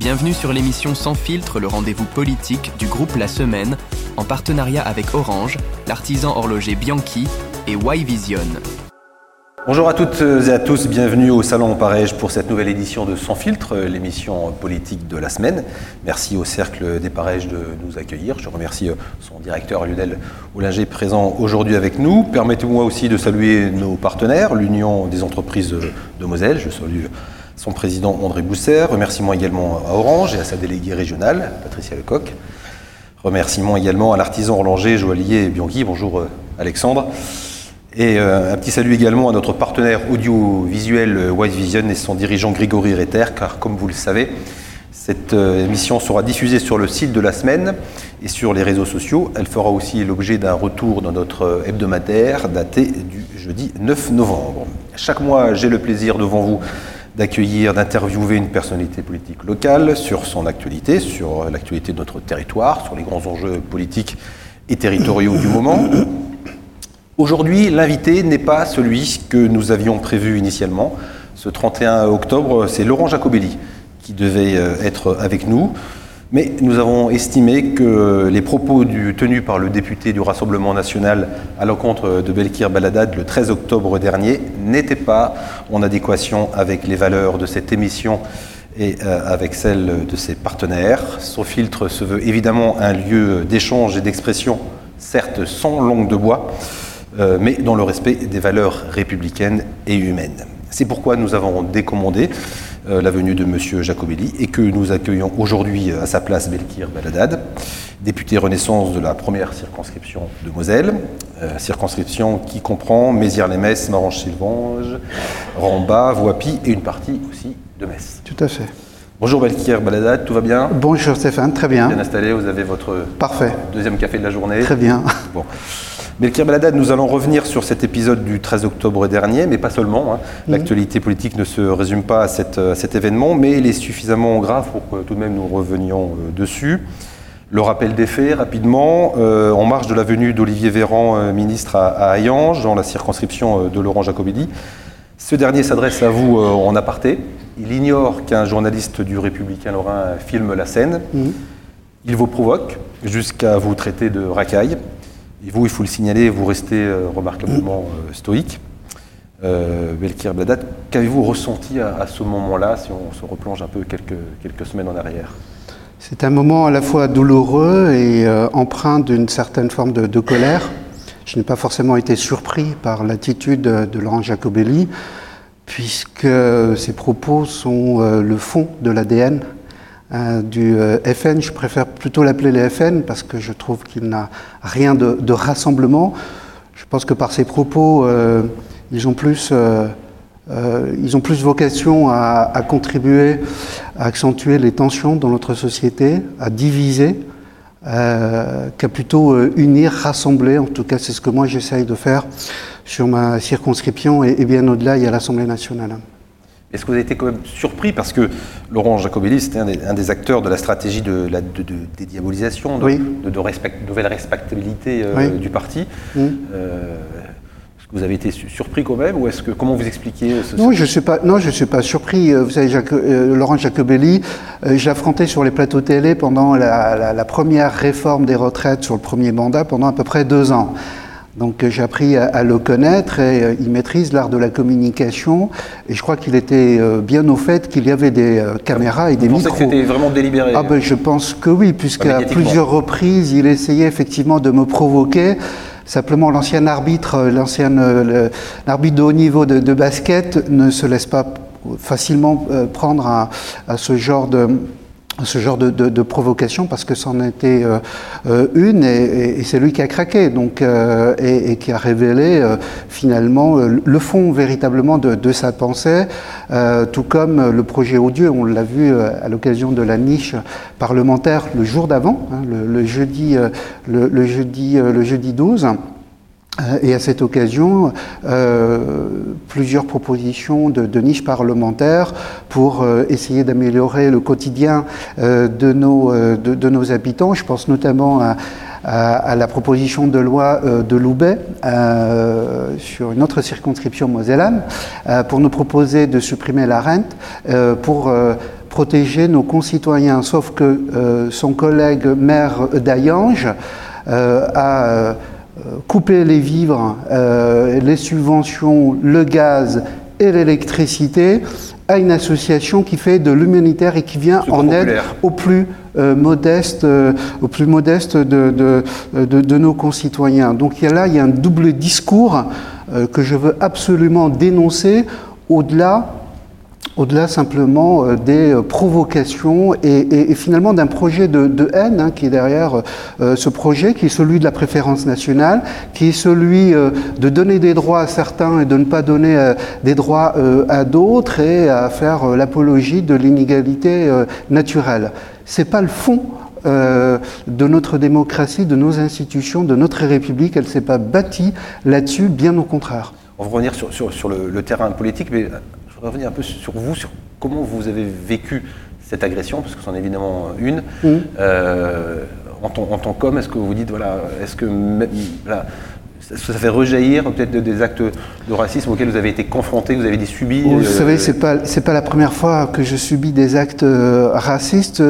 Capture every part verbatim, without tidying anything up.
Bienvenue sur l'émission Sans Filtre, le rendez-vous politique du groupe La Semaine, en partenariat avec Orange, l'artisan horloger Bianchi et YVision. Bonjour à toutes et à tous, bienvenue au Salon Parèges pour cette nouvelle édition de Sans Filtre, l'émission politique de la semaine. Merci au Cercle des Parèges de nous accueillir. Je remercie son directeur Lionel Olinger présent aujourd'hui avec nous. Permettez-moi aussi de saluer nos partenaires, l'Union des entreprises de Moselle. Je salue son président André Bousser. Remerciements également à Orange et à sa déléguée régionale, Patricia Lecoq. Remerciements également à l'artisan horloger, joaillier et Bianchi. Bonjour Alexandre. Et euh, un petit salut également à notre partenaire audiovisuel Wise Vision et son dirigeant Grégory Réter, car comme vous le savez, cette euh, émission sera diffusée sur le site de la semaine et sur les réseaux sociaux. Elle fera aussi l'objet d'un retour dans notre hebdomadaire daté du jeudi neuf novembre. Chaque mois, j'ai le plaisir devant vous d'accueillir, d'interviewer une personnalité politique locale sur son actualité, sur l'actualité de notre territoire, sur les grands enjeux politiques et territoriaux du moment. Aujourd'hui, l'invité n'est pas celui que nous avions prévu initialement. Ce trente et un octobre, c'est Laurent Jacobelli qui devait être avec nous. Mais nous avons estimé que les propos du, tenus par le député du Rassemblement National à l'encontre de Belkhir Belhaddad le treize octobre dernier n'étaient pas en adéquation avec les valeurs de cette émission et avec celles de ses partenaires. Sans Filtre se veut évidemment un lieu d'échange et d'expression, certes sans langue de bois, Euh, mais dans le respect des valeurs républicaines et humaines. C'est pourquoi nous avons décommandé euh, la venue de M. Jacobelli et que nous accueillons aujourd'hui à sa place Belkhir Belhaddad, député Renaissance de la première circonscription de Moselle, euh, circonscription qui comprend Mézières-les-Messes, Marange-Sylvange, Rambas, Voipy et une partie aussi de Metz. Tout à fait. Bonjour Belkhir Belhaddad, tout va bien ? Bonjour Stéphane, très bien. Bien installé, vous avez votre Parfait. deuxième café de la journée. Très bien. Bon. Belkhir Belhaddad, nous allons revenir sur cet épisode du treize octobre dernier, mais pas seulement. Hein. L'actualité politique ne se résume pas à, cette, à cet événement, mais il est suffisamment grave pour que tout de même nous revenions euh, dessus. Le rappel des faits, rapidement, euh, en marge de la venue d'Olivier Véran, euh, ministre à, à Hayange, dans la circonscription euh, de Laurent Jacobelli, ce dernier s'adresse à vous euh, en aparté. Il ignore qu'un journaliste du Républicain lorrain filme la scène. Mmh. Il vous provoque jusqu'à vous traiter de racaille. Et vous, il faut le signaler, vous restez euh, remarquablement euh, stoïque. Euh, Belkhir Belhaddad, qu'avez-vous ressenti à, à ce moment-là, si on se replonge un peu quelques, quelques semaines en arrière ? C'est un moment à la fois douloureux et euh, empreint d'une certaine forme de, de colère. Je n'ai pas forcément été surpris par l'attitude de Laurent Jacobelli, puisque ses propos sont euh, le fond de l'A D N Euh, du euh, F N, je préfère plutôt l'appeler les F N parce que je trouve qu'il n'a rien de, de rassemblement. Je pense que par ses propos, euh, ils ont plus, euh, euh, ils ont plus vocation à, à contribuer, à accentuer les tensions dans notre société, à diviser, euh, qu'à plutôt euh, unir, rassembler. En tout cas, c'est ce que moi j'essaye de faire sur ma circonscription et, et bien au-delà, il y a l'Assemblée nationale. Est-ce que vous avez été quand même surpris parce que Laurent Jacobelli, c'était un des, un des acteurs de la stratégie de la de, de, dédiabolisation, de, oui. de, de respect, nouvelle respectabilité euh, oui. du parti. Mmh. Euh, est-ce que vous avez été surpris quand même, ou est-ce que comment vous expliquez ce Non, je suis pas. Non, je suis pas surpris. Vous savez, Jaco, euh, Laurent Jacobelli, euh, j'ai affronté sur les plateaux télé pendant la, la, la première réforme des retraites sur le premier mandat pendant à peu près deux ans. Donc j'ai appris à, à le connaître et euh, il maîtrise l'art de la communication et je crois qu'il était euh, bien au fait qu'il y avait des euh, caméras et des micros. Vous pensez que c'était vraiment délibéré ? Ah ben je pense que oui, puisqu'à plusieurs reprises il essayait effectivement de me provoquer. Simplement l'ancien arbitre, l'ancien euh, arbitre de haut niveau de, de basket ne se laisse pas facilement euh, prendre à, à ce genre de... ce genre de, de, de provocation parce que c'en était euh, une et, et, et c'est lui qui a craqué donc, euh, et, et qui a révélé euh, finalement le fond véritablement de, de sa pensée euh, tout comme le projet odieux, on l'a vu à l'occasion de la niche parlementaire le jour d'avant, hein, le, le, jeudi, le, le, jeudi, le jeudi douze. Et à cette occasion, euh, plusieurs propositions de, de niches parlementaires pour euh, essayer d'améliorer le quotidien euh, de, nos, euh, de, de nos habitants. Je pense notamment à, à, à la proposition de loi euh, de Loubet euh, sur une autre circonscription mosellane euh, pour nous proposer de supprimer la rente euh, pour... Euh, protéger nos concitoyens. Sauf que euh, son collègue maire d'Ayange euh, a euh, coupé les vivres, euh, les subventions, le gaz et l'électricité à une association qui fait de l'humanitaire et qui vient en aide aux plus euh, modestes, euh, aux plus modestes de, de, de, de nos concitoyens. Donc il y a là il y a un double discours euh, que je veux absolument dénoncer au-delà, au-delà simplement euh, des euh, provocations et, et, et finalement d'un projet de, de haine hein, qui est derrière euh, ce projet, qui est celui de la préférence nationale, qui est celui euh, de donner des droits à certains et de ne pas donner euh, des droits euh, à d'autres et à faire euh, l'apologie de l'inégalité euh, naturelle. C'est pas le fond Euh, de notre démocratie, de nos institutions, de notre République. Elle ne s'est pas bâtie là-dessus, bien au contraire. On va revenir sur, sur, sur le, le terrain politique, mais je voudrais revenir un peu sur vous, sur comment vous avez vécu cette agression, parce que c'en est évidemment une. Mmh. Euh, en, en tant qu'homme, est-ce que vous dites, voilà, est-ce que... Voilà, est-ce que ça fait rejaillir peut-être des actes de racisme auxquels vous avez été confrontés, que vous avez dit subis ? Vous euh... savez, c'est pas, c'est pas la première fois que je subis des actes racistes.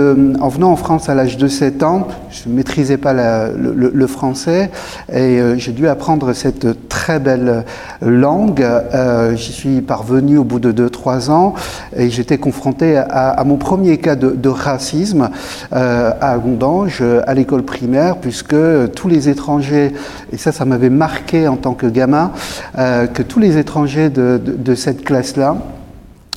En venant en France à l'âge de sept ans, je ne maîtrisais pas la, le, le français et j'ai dû apprendre cette très belle langue. Euh, j'y suis parvenu au bout de deux trois ans et j'étais confronté à, à mon premier cas de, de racisme euh, à Gondange, à l'école primaire, puisque tous les étrangers, et ça, ça m'avait marqué en tant que gamin, euh, que tous les étrangers de, de, de cette classe-là,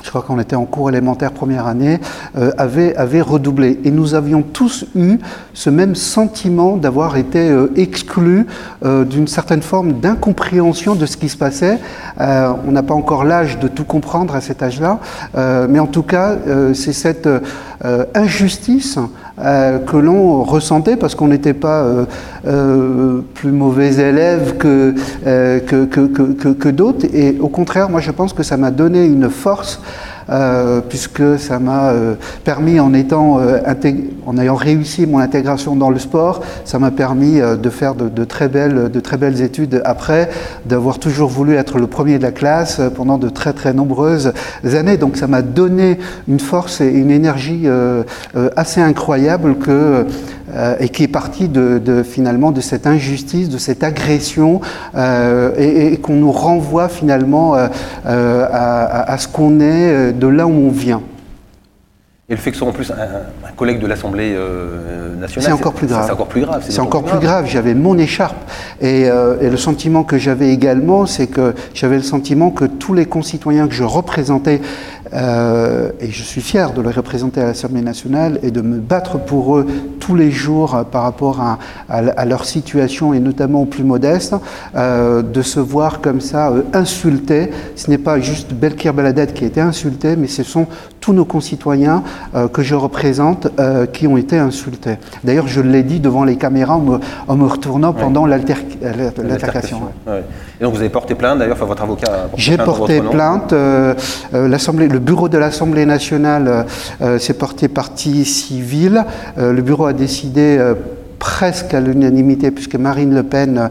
je crois qu'on était en cours élémentaire première année, euh, avaient, avaient redoublé. Et nous avions tous eu ce même sentiment d'avoir été euh, exclus euh, d'une certaine forme d'incompréhension de ce qui se passait. Euh, on n'a pas encore l'âge de tout comprendre à cet âge-là, euh, mais en tout cas, euh, c'est cette euh, injustice Euh, que l'on ressentait parce qu'on n'était pas euh, euh, plus mauvais élèves que, euh, que, que, que, que d'autres. Et au contraire, moi je pense que ça m'a donné une force euh, puisque ça m'a euh, permis, en, étant, euh, intég- en ayant réussi mon intégration dans le sport, ça m'a permis euh, de faire de, de, très belles, de très belles études après, d'avoir toujours voulu être le premier de la classe pendant de très très nombreuses années. Donc ça m'a donné une force et une énergie euh, euh, assez incroyable. Que, euh, et qui est partie de, de, finalement de cette injustice, de cette agression euh, et, et qu'on nous renvoie finalement euh, euh, à, à ce qu'on est, de là où on vient. Et le fait que ce soit en plus un, un collègue de l'Assemblée euh, nationale, c'est encore plus grave. C'est encore plus grave. C'est, c'est encore plus grave. grave. J'avais mon écharpe et, euh, et le sentiment que j'avais également, c'est que j'avais le sentiment que tous les concitoyens que je représentais, euh, et je suis fier de les représenter à l'Assemblée nationale et de me battre pour eux tous les jours euh, par rapport à, à, à leur situation et notamment aux plus modestes, euh, de se voir comme ça euh, insultés. Ce n'est pas juste Belkhir Belhaddad qui a été insulté, mais ce sont tous nos concitoyens Euh, que je représente, euh, qui ont été insultés. D'ailleurs, je l'ai dit devant les caméras en me, en me retournant pendant ouais. l'alter, l'alter, l'altercation. Ouais. Ouais. Et donc, vous avez porté plainte, d'ailleurs, enfin, votre avocat a porté J'ai plainte porté votre plainte. Euh, euh, l'Assemblée, le bureau de l'Assemblée nationale euh, s'est porté partie civile. Euh, le bureau a décidé... Euh, presque à l'unanimité, puisque Marine Le Pen euh,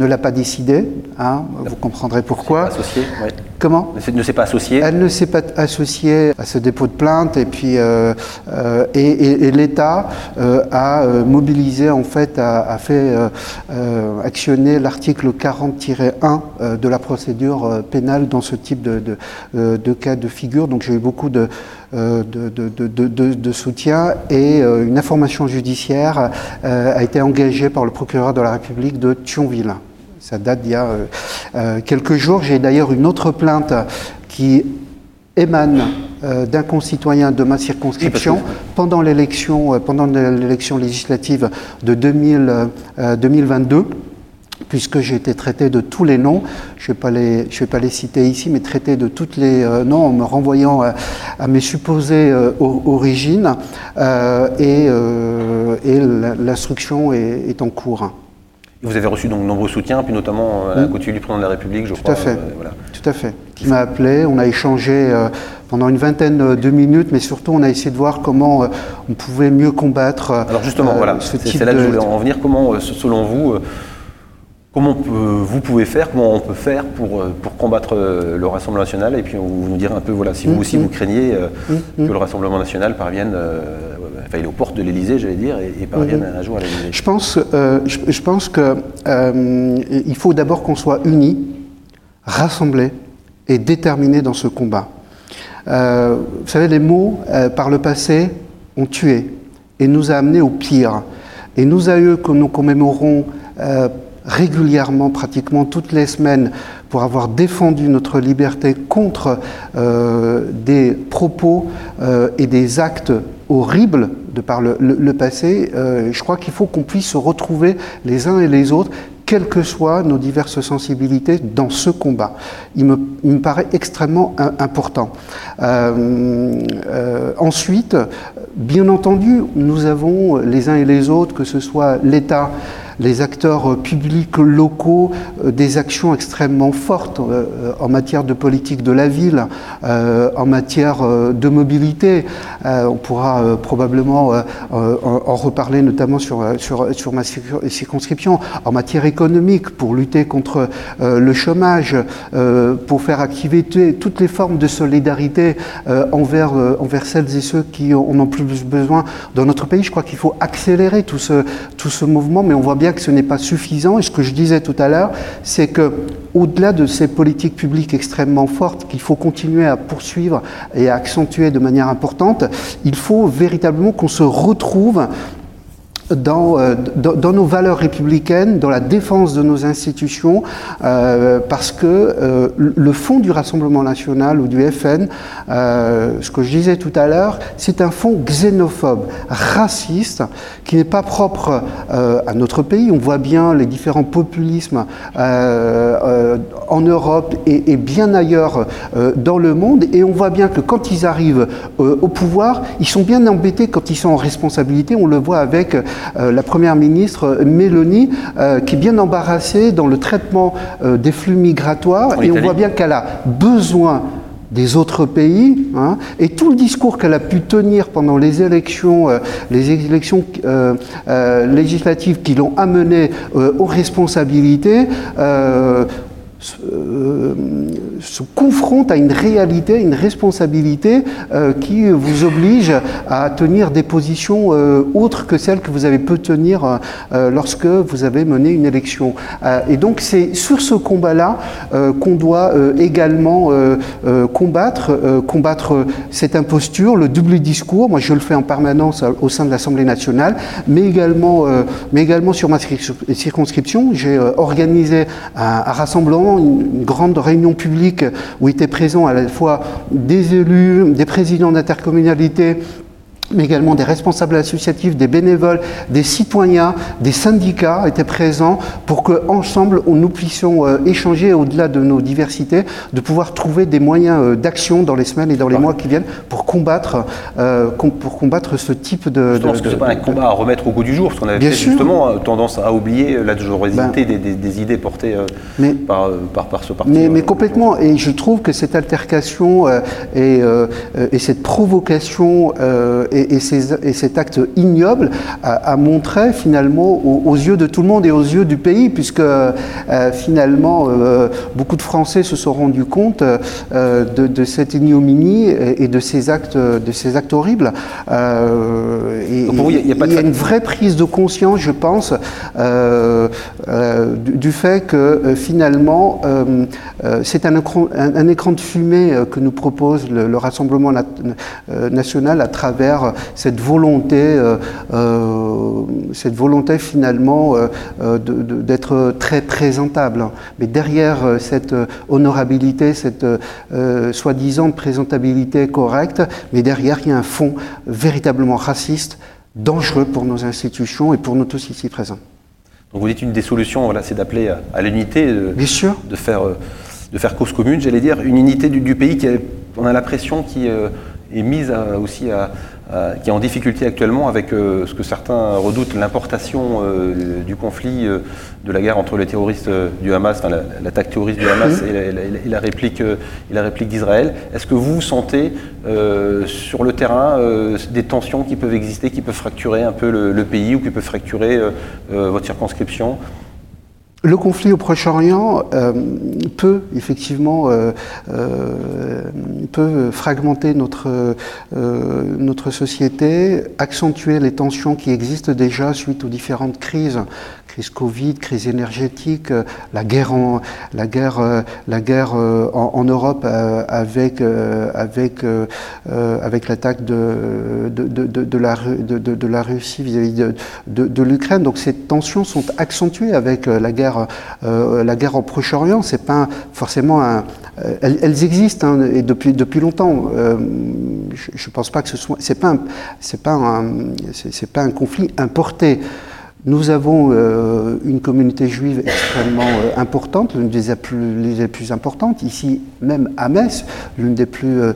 ne l'a pas décidé. Hein, vous comprendrez pourquoi. Elle ne s'est pas associée. Ouais. Comment ? Elle ne s'est pas associée. Elle ne s'est pas associée à ce dépôt de plainte. Et puis, euh, euh, et, et, et l'État euh, a mobilisé, en fait, a, a fait euh, euh, actionner l'article quarante tiret un de la procédure pénale dans ce type de, de, de cas de figure. Donc, j'ai eu beaucoup de, de, de, de, de, de soutien et une information judiciaire a été engagé par le procureur de la République de Thionville. Ça date d'il y a euh, quelques jours. J'ai d'ailleurs une autre plainte qui émane euh, d'un concitoyen de ma circonscription oui, pendant l'élection, euh, pendant l'élection législative de deux mille vingt-deux. Puisque j'ai été traité de tous les noms, je ne vais pas les, je vais pas les citer ici, mais traité de tous les euh, noms en me renvoyant à, à mes supposées euh, origines, euh, et, euh, et l'instruction est, est en cours. Vous avez reçu donc de nombreux soutiens, puis notamment à la côté du président de la République, je Tout crois. À fait. Euh, voilà. Tout à fait. Qui m'a appelé, on a échangé euh, pendant une vingtaine de minutes, mais surtout on a essayé de voir comment euh, on pouvait mieux combattre. Euh, Alors justement, euh, voilà, ce c'est, type c'est là que de... je voulais en venir. Comment, euh, selon vous, euh, Comment on peut, vous pouvez faire, comment on peut faire pour, pour combattre le Rassemblement National, et puis vous nous direz un peu, voilà, si vous aussi vous craignez euh, mm-hmm. que le Rassemblement National parvienne, euh, enfin il est aux portes de l'Élysée, j'allais dire, et, et parvienne mm-hmm. un jour à l'Élysée. Je pense, euh, je, je pense que euh, il faut d'abord qu'on soit unis, rassemblés et déterminés dans ce combat. Euh, vous savez, les mots, euh, par le passé, ont tué et nous a amenés au pire. Et nous, à eux, que nous commémorons euh, régulièrement, pratiquement toutes les semaines, pour avoir défendu notre liberté contre euh, des propos euh, et des actes horribles de par le, le, le passé, euh, je crois qu'il faut qu'on puisse se retrouver les uns et les autres, quelles que soient nos diverses sensibilités, dans ce combat. Il me, il me paraît extrêmement important. Euh, euh, ensuite, bien entendu, nous avons les uns et les autres, que ce soit l'État, les acteurs publics locaux, des actions extrêmement fortes en matière de politique de la ville, en matière de mobilité. On pourra probablement en reparler, notamment sur, sur, sur ma circonscription, en matière économique, pour lutter contre le chômage, pour faire activer toutes les formes de solidarité envers, envers celles et ceux qui en ont plus besoin dans notre pays. Je crois qu'il faut accélérer tout ce, tout ce mouvement, mais on voit bien que ce n'est pas suffisant, et ce que je disais tout à l'heure, c'est que au-delà de ces politiques publiques extrêmement fortes qu'il faut continuer à poursuivre et à accentuer de manière importante, il faut véritablement qu'on se retrouve Dans, dans, dans nos valeurs républicaines, dans la défense de nos institutions, euh, parce que euh, le fond du Rassemblement National ou du F N, euh, ce que je disais tout à l'heure, c'est un fond xénophobe, raciste, qui n'est pas propre euh, à notre pays. On voit bien les différents populismes euh, euh, en Europe et, et bien ailleurs euh, dans le monde, et on voit bien que quand ils arrivent euh, au pouvoir, ils sont bien embêtés quand ils sont en responsabilité. On le voit avec Euh, la première ministre Mélanie, euh, qui est bien embarrassée dans le traitement euh, des flux migratoires, et on voit bien qu'elle a besoin des autres pays, hein, et tout le discours qu'elle a pu tenir pendant les élections, euh, les élections euh, euh, législatives qui l'ont amenée euh, aux responsabilités, euh, Euh, se confronte à une réalité, une responsabilité euh, qui vous oblige à tenir des positions euh, autres que celles que vous avez pu tenir euh, lorsque vous avez mené une élection. Euh, et donc c'est sur ce combat-là euh, qu'on doit euh, également euh, euh, combattre, euh, combattre cette imposture, le double discours. Moi je le fais en permanence au sein de l'Assemblée nationale, mais également, euh, mais également sur ma circonscription. J'ai euh, organisé un, un rassemblement, une grande réunion publique où étaient présents à la fois des élus, des présidents d'intercommunalités, mais également des responsables associatifs, des bénévoles, des citoyens, des syndicats étaient présents pour qu'ensemble nous puissions euh, échanger au-delà de nos diversités, de pouvoir trouver des moyens euh, d'action dans les semaines et dans les ouais. mois qui viennent pour combattre, euh, com- pour combattre ce type de... Je pense que ce n'est pas un combat de... à remettre au goût du jour, parce qu'on avait fait, justement euh, tendance à oublier la dangerosité ben, des, des, des idées portées euh, mais, par, euh, par, par ce parti. Mais, euh, mais complètement, et je trouve que cette altercation euh, et, euh, et cette provocation euh, Et, et, ces, et cet acte ignoble a, a montré finalement aux, aux yeux de tout le monde et aux yeux du pays, puisque euh, finalement euh, beaucoup de Français se sont rendus compte euh, de, de cette ignominie et, et de ces actes, de ces actes horribles. Euh, et, Donc, vous, y a, y a pas de... Il y a une vraie prise de conscience, je pense, euh, euh, du, du fait que euh, finalement euh, euh, c'est un écran, un, un écran de fumée que nous propose le, le Rassemblement nat- euh, national à travers cette volonté, euh, euh, cette volonté finalement euh, de, de, d'être très présentable. Mais derrière euh, cette honorabilité, cette euh, soi-disant présentabilité correcte, mais derrière il y a un fond véritablement raciste, dangereux pour nos institutions et pour nous tous ici présents. Donc vous dites une des solutions, voilà, c'est d'appeler à, à l'unité, de, bien sûr, de faire, de faire cause commune, j'allais dire, une unité du, du pays qui, a, on a l'impression qui euh, est mise à, aussi à Euh, qui est en difficulté actuellement avec euh, ce que certains redoutent, l'importation euh, du conflit, euh, de la guerre entre les terroristes euh, du Hamas, enfin, la, l'attaque terroriste du Hamas et la, et la, et la réplique, euh, et la réplique d'Israël. Est-ce que vous sentez euh, sur le terrain euh, des tensions qui peuvent exister, qui peuvent fracturer un peu le, le pays, ou qui peuvent fracturer euh, euh, votre circonscription ? Le conflit au Proche-Orient euh, peut effectivement euh, euh, peut fragmenter notre, euh, notre société, accentuer les tensions qui existent déjà suite aux différentes crises, crise Covid, crise énergétique, la guerre en, la guerre, la guerre en, en Europe avec, avec, avec l'attaque de, de, de, de, la, de, de, de la Russie vis-à-vis de, de, de l'Ukraine. Donc ces tensions sont accentuées avec la guerre Euh, la guerre au Proche-Orient, c'est pas forcément un... Elles, elles existent hein, et depuis depuis longtemps. Euh, je, je pense pas que ce soit. C'est pas un, c'est pas un, c'est, c'est pas un conflit importé. Nous avons euh, une communauté juive extrêmement euh, importante, l'une des plus, les plus importantes, ici même à Metz, l'une des plus euh,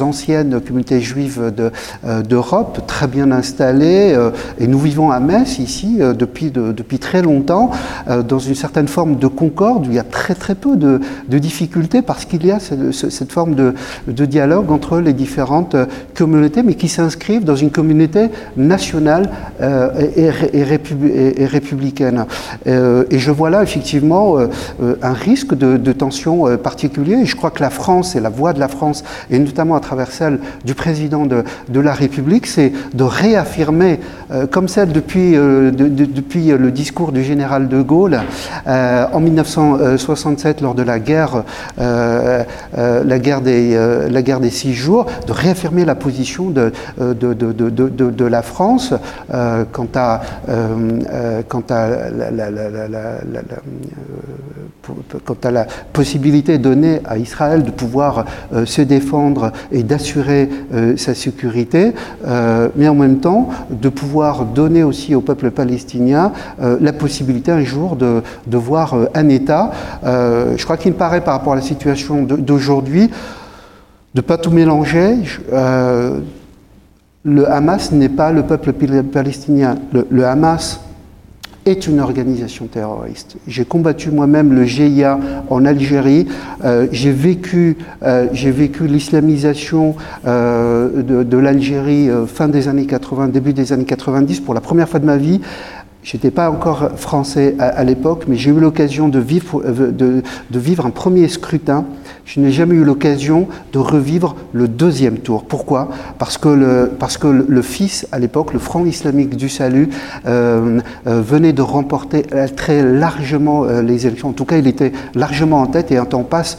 anciennes communautés juives de, euh, d'Europe, très bien installée, euh, et nous vivons à Metz ici euh, depuis, de, depuis très longtemps, euh, dans une certaine forme de concorde, où il y a très très peu de, de difficultés, parce qu'il y a cette, cette forme de, de dialogue entre les différentes communautés, mais qui s'inscrivent dans une communauté nationale euh, et, et républicaine. Et, et républicaine. Euh, et je vois là effectivement euh, euh, un risque de, de tension euh, particulier. Et je crois que la France et la voix de la France, et notamment à travers celle du président de, de la République, c'est de réaffirmer, euh, comme celle depuis, euh, de, de, depuis le discours du général de Gaulle euh, en mille neuf cent soixante-sept lors de la guerre, euh, euh, la guerre des, euh, la guerre des Six Jours, de réaffirmer la position de, de, de, de, de, de, de la France euh, quant à euh, Euh, quant à la, la, la, la, la, la, la, pour, quant à la possibilité donnée à Israël de pouvoir euh, se défendre et d'assurer euh, sa sécurité, euh, mais en même temps de pouvoir donner aussi au peuple palestinien euh, la possibilité un jour de, de voir euh, un État. Euh, je crois qu'il me paraît par rapport à la situation de, d'aujourd'hui de ne pas tout mélanger. Je, euh, Le Hamas n'est pas le peuple palestinien. Le, le Hamas est une organisation terroriste. J'ai combattu moi-même le G I A en Algérie. Euh, j'ai vécu, euh, j'ai vécu l'islamisation euh, de, de l'Algérie euh, fin des années quatre-vingts, début des années quatre-vingt-dix, pour la première fois de ma vie. Je n'étais pas encore français à, à l'époque, mais j'ai eu l'occasion de vivre, de, de vivre un premier scrutin. Je n'ai jamais eu l'occasion de revivre le deuxième tour. Pourquoi ? Parce que le, parce que le F I S, à l'époque, le Front islamique du salut, euh, euh, venait de remporter très largement euh, les élections. En tout cas, il était largement en tête et un temps passe euh,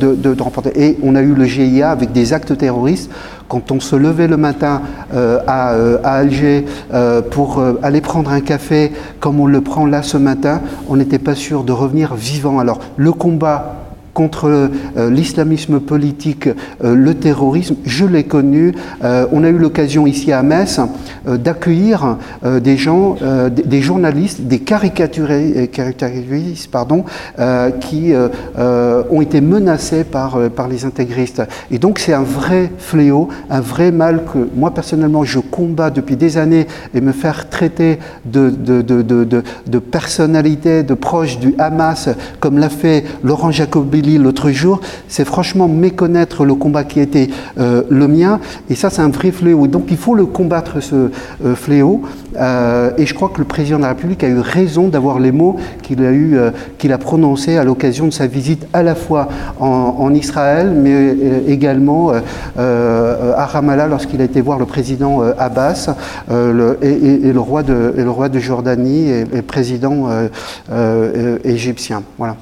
de, de, de remporter. Et on a eu le G I A avec des actes terroristes. Quand on se levait le matin euh, à, euh, à Alger euh, pour euh, aller prendre un café, comme on le prend là ce matin, on n'était pas sûr de revenir vivant. Alors, le combat contre euh, l'islamisme politique, euh, le terrorisme, je l'ai connu. Euh, on a eu l'occasion ici à Metz euh, d'accueillir euh, des gens, euh, des, des journalistes, des caricaturistes, pardon, euh, qui euh, euh, ont été menacés par, euh, par les intégristes. Et donc c'est un vrai fléau, un vrai mal que moi personnellement je combats depuis des années, et me faire traiter de, de, de, de, de, de personnalité, de proche du Hamas, comme l'a fait Laurent Jacobelli l'autre jour, c'est franchement méconnaître le combat qui était euh, le mien, et ça c'est un vrai fléau. Donc il faut le combattre, ce euh, fléau, euh, et je crois que le président de la République a eu raison d'avoir les mots qu'il a eu, euh, qu'il a prononcés à l'occasion de sa visite à la fois en, en Israël, mais euh, également euh, euh, à Ramallah lorsqu'il a été voir le président euh, Abbas euh, le, et, et, et le roi de, et le roi de Jordanie et le président euh, euh, égyptien. Voilà.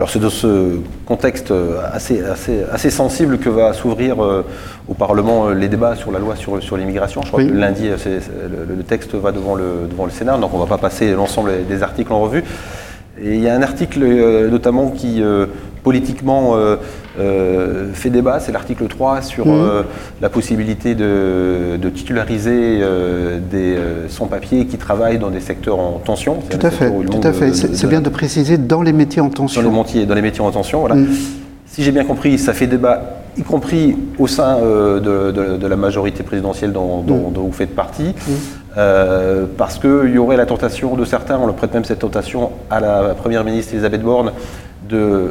Alors c'est de ce contexte assez, assez, assez sensible que va s'ouvrir euh, au Parlement les débats sur la loi sur, sur l'immigration. Je crois oui. que lundi, c'est, c'est, le, le texte va devant le, devant le Sénat, donc on ne va pas passer l'ensemble des articles en revue. Et il y a un article euh, notamment qui euh, politiquement euh, euh, fait débat, c'est l'article trois sur mmh. euh, la possibilité de, de titulariser euh, des euh, sans-papiers qui travaillent dans des secteurs en tension. C'est tout à fait, tout à fait. De, c'est, de, c'est bien de préciser dans les métiers en tension. Dans les métiers, dans les métiers en tension, voilà. Mmh. Si j'ai bien compris, ça fait débat, y compris au sein euh, de, de, de la majorité présidentielle dont, dont, mmh. dont vous faites partie, mmh. euh, parce qu'il y aurait la tentation de certains, on le prête même cette tentation à la Première ministre Elisabeth Borne, de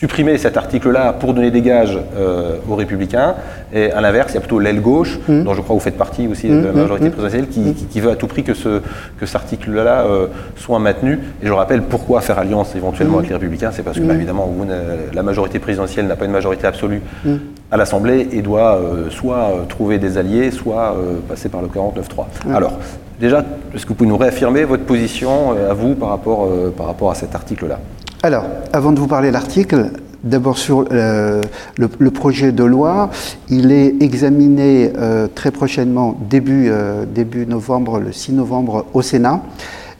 supprimer cet article-là pour donner des gages euh, aux Républicains, et à l'inverse, il y a plutôt l'aile gauche, mmh. dont je crois vous faites partie aussi de la majorité mmh. présidentielle, qui, mmh. qui, qui veut à tout prix que, ce, que cet article-là euh, soit maintenu. Et je rappelle pourquoi faire alliance éventuellement mmh. avec les Républicains, c'est parce que, mmh. bah, évidemment, vous, la majorité présidentielle n'a pas une majorité absolue mmh. à l'Assemblée et doit euh, soit trouver des alliés, soit euh, passer par le quarante-neuf trois. Mmh. Alors, déjà, est-ce que vous pouvez nous réaffirmer votre position euh, à vous par rapport, euh, par rapport à cet article-là ? Alors, avant de vous parler de l'article, d'abord sur euh, le, le projet de loi, il est examiné euh, très prochainement, début, euh, début novembre, le six novembre au Sénat,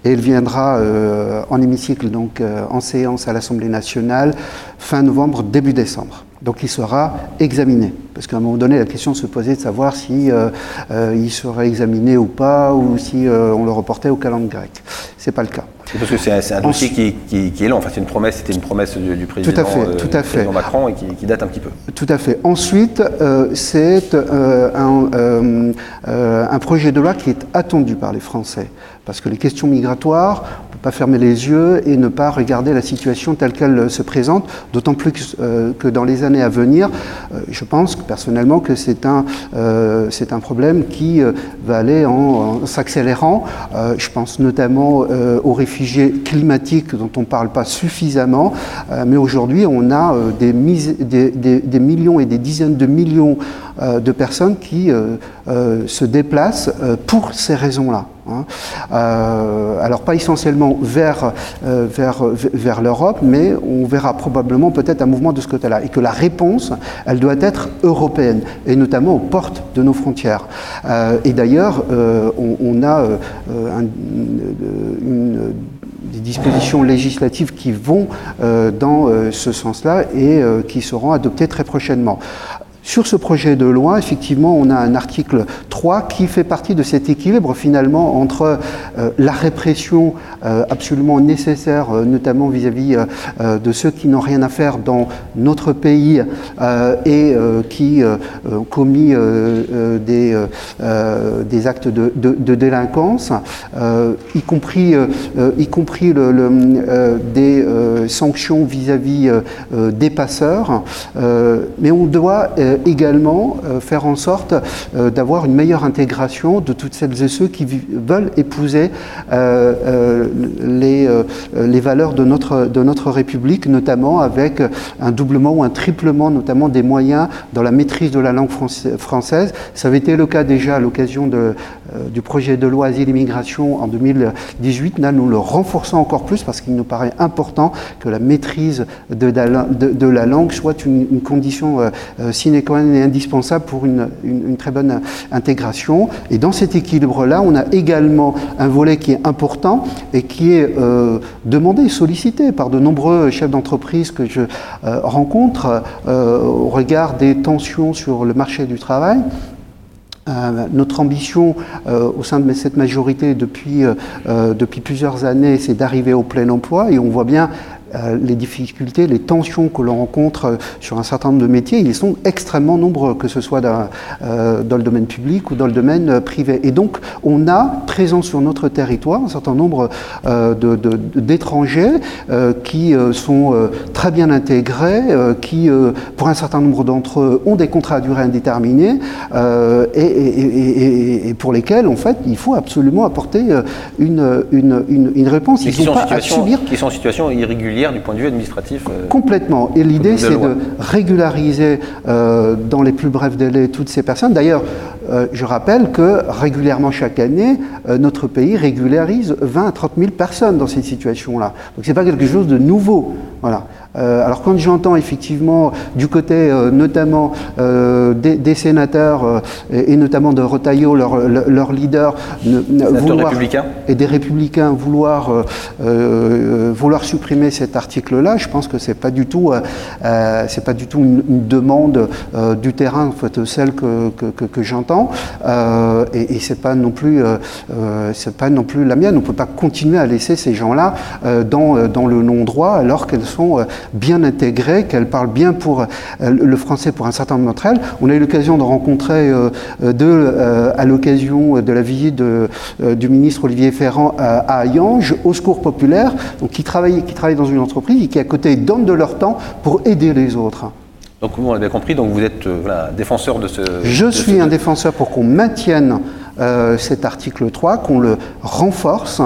et il viendra euh, en hémicycle, donc euh, en séance à l'Assemblée nationale, fin novembre, début décembre. Donc il sera examiné, parce qu'à un moment donné, la question se posait de savoir si euh, euh, il serait examiné ou pas, ou si euh, on le reportait au calendrier grec. C'est pas le cas. C'est parce que c'est un, c'est un dossier qui, qui, qui est lent. Enfin, c'est une promesse, c'était une promesse du, du président, tout à fait, euh, tout à fait. président Macron et qui, qui date un petit peu. Tout à fait. Ensuite, euh, c'est euh, un, euh, euh, un projet de loi qui est attendu par les Français. Parce que les questions migratoires, on ne peut pas fermer les yeux et ne pas regarder la situation telle qu'elle se présente, d'autant plus que, euh, que dans les années à venir, euh, je pense que, personnellement que c'est un, euh, c'est un problème qui euh, va aller en, en s'accélérant. Euh, je pense notamment euh, aux réfugiés climatiques dont on ne parle pas suffisamment, euh, mais aujourd'hui on a euh, des, mis- des, des, des millions et des dizaines de millions euh, de personnes qui euh, euh, se déplacent euh, pour ces raisons-là. Hein. Euh, alors pas essentiellement vers, euh, vers, vers l'Europe, mais on verra probablement peut-être un mouvement de ce côté-là, et que la réponse, elle doit être européenne, et notamment aux portes de nos frontières. Euh, et d'ailleurs, euh, on, on a euh, un, une, des dispositions législatives qui vont euh, dans euh, ce sens-là et euh, qui seront adoptées très prochainement. Sur ce projet de loi, effectivement, on a un article trois qui fait partie de cet équilibre, finalement, entre euh, la répression euh, absolument nécessaire, euh, notamment vis-à-vis euh, de ceux qui n'ont rien à faire dans notre pays euh, et euh, qui euh, ont commis euh, euh, des, euh, des actes de, de, de délinquance, euh, y compris, euh, y compris le, le, euh, des euh, sanctions vis-à-vis euh, des passeurs. Euh, mais on doit Euh, également euh, faire en sorte euh, d'avoir une meilleure intégration de toutes celles et ceux qui vi- veulent épouser euh, euh, les, euh, les valeurs de notre, de notre République, notamment avec un doublement ou un triplement notamment des moyens dans la maîtrise de la langue franca- française. Ça avait été le cas déjà à l'occasion de, euh, du projet de loi Asile et Immigration en deux mille dix-huit. Là, nous le renforçons encore plus parce qu'il nous paraît important que la maîtrise de, de, de la langue soit une, une condition euh, euh, sine quand même indispensable pour une, une, une très bonne intégration. Et dans cet équilibre-là, on a également un volet qui est important et qui est euh, demandé, sollicité par de nombreux chefs d'entreprise que je euh, rencontre euh, au regard des tensions sur le marché du travail. Euh, notre ambition euh, au sein de cette majorité depuis, euh, depuis plusieurs années, c'est d'arriver au plein emploi, et on voit bien les difficultés, les tensions que l'on rencontre sur un certain nombre de métiers. Ils sont extrêmement nombreux, que ce soit dans, euh, dans le domaine public ou dans le domaine privé. Et donc, on a présent sur notre territoire un certain nombre euh, de, de, d'étrangers euh, qui euh, sont euh, très bien intégrés, euh, qui, euh, pour un certain nombre d'entre eux, ont des contrats à durée indéterminée euh, et, et, et, et pour lesquels, en fait, il faut absolument apporter une, une, une, une réponse. Ils ne sont pas à subir. Qui sont en situation irrégulière du point de vue administratif. Euh, Complètement. Et l'idée, c'est de régulariser euh, dans les plus brefs délais toutes ces personnes. D'ailleurs, euh, je rappelle que régulièrement chaque année, euh, notre pays régularise vingt à trente mille personnes dans cette situation-là. Donc, c'est pas quelque chose de nouveau. Voilà. Euh, alors, quand j'entends effectivement du côté euh, notamment euh, des, des sénateurs euh, et, et notamment de Retailleau, leur, leur, leur leader, ne, vouloir, et des républicains vouloir, euh, euh, vouloir supprimer cet article-là, je pense que c'est pas du tout, euh, euh, c'est pas du tout une, une demande euh, du terrain, en fait, celle que, que, que, que j'entends. important, euh, et, et c'est pas non plus, euh, c'est pas non plus la mienne. On peut pas continuer à laisser ces gens-là euh, dans dans le non-droit alors qu'elles sont euh, bien intégrées, qu'elles parlent bien pour euh, le français pour un certain nombre d'entre elles. On a eu l'occasion de rencontrer euh, deux euh, à l'occasion de la visite de, euh, du ministre Olivier Ferrand à, à Hayange, au Secours populaire, donc qui travaille qui travaille dans une entreprise et qui à côté donne de leur temps pour aider les autres. Donc vous l'avez compris, donc vous êtes euh, voilà, défenseur de ce... Je de suis ce... un défenseur pour qu'on maintienne euh, cet article trois, qu'on le renforce,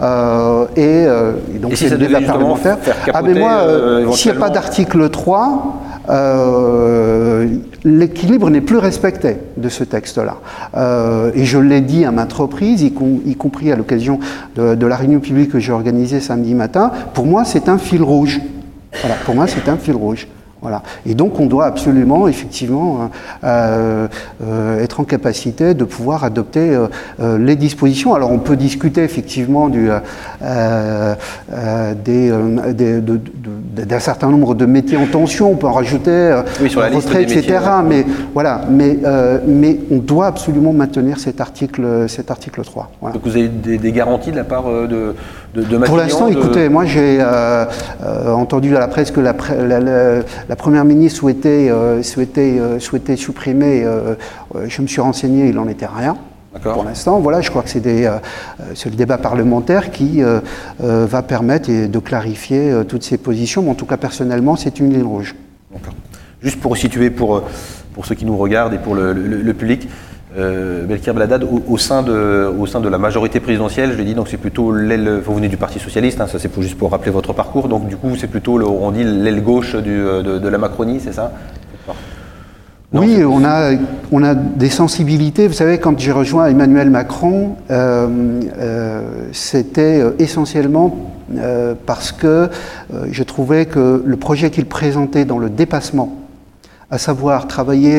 euh, et, euh, et donc et si c'est le débat parlementaire. Ah mais moi, euh, euh, s'il n'y a pas d'article trois... Euh, l'équilibre n'est plus respecté de ce texte-là. Euh, et je l'ai dit à maintes reprises, y, com- y compris à l'occasion de, de la réunion publique que j'ai organisée samedi matin. Pour moi, c'est un fil rouge. Voilà, pour moi, c'est un fil rouge. Voilà. Et donc, on doit absolument, effectivement, euh, euh, être en capacité de pouvoir adopter euh, euh, les dispositions. Alors, on peut discuter, effectivement, du, euh, euh, des, euh, des, de, de, d'un certain nombre de métiers en tension. On peut en rajouter, euh, oui, sur la retrait, liste des et cetera. Métiers, ouais. Mais voilà. Mais, euh, mais on doit absolument maintenir cet article, cet article trois. Voilà. Donc, vous avez des, des garanties de la part de, de, de ma Pour l'instant, de... écoutez, moi, j'ai euh, euh, entendu à la presse que la, la, la La Première ministre souhaitait, euh, souhaitait, euh, souhaitait supprimer, euh, euh, je me suis renseigné, il n'en était rien. D'accord. Pour l'instant, voilà, je crois que c'est, des, euh, c'est le débat parlementaire qui euh, euh, va permettre de clarifier euh, toutes ces positions, mais en tout cas personnellement, c'est une ligne rouge. D'accord. Juste pour situer pour, pour ceux qui nous regardent et pour le, le, le public, Euh, Belkhir Belhaddad, au, au, sein de, au sein de la majorité présidentielle, je l'ai dit, donc c'est plutôt l'aile, vous venez du Parti Socialiste, hein, ça c'est pour, juste pour rappeler votre parcours, donc du coup c'est plutôt, le, on dit, l'aile gauche du, de, de la Macronie, c'est ça ? Non, oui, on a, on a des sensibilités. Vous savez, quand j'ai rejoint Emmanuel Macron, euh, euh, c'était essentiellement euh, parce que euh, je trouvais que le projet qu'il présentait dans le dépassement, à savoir travailler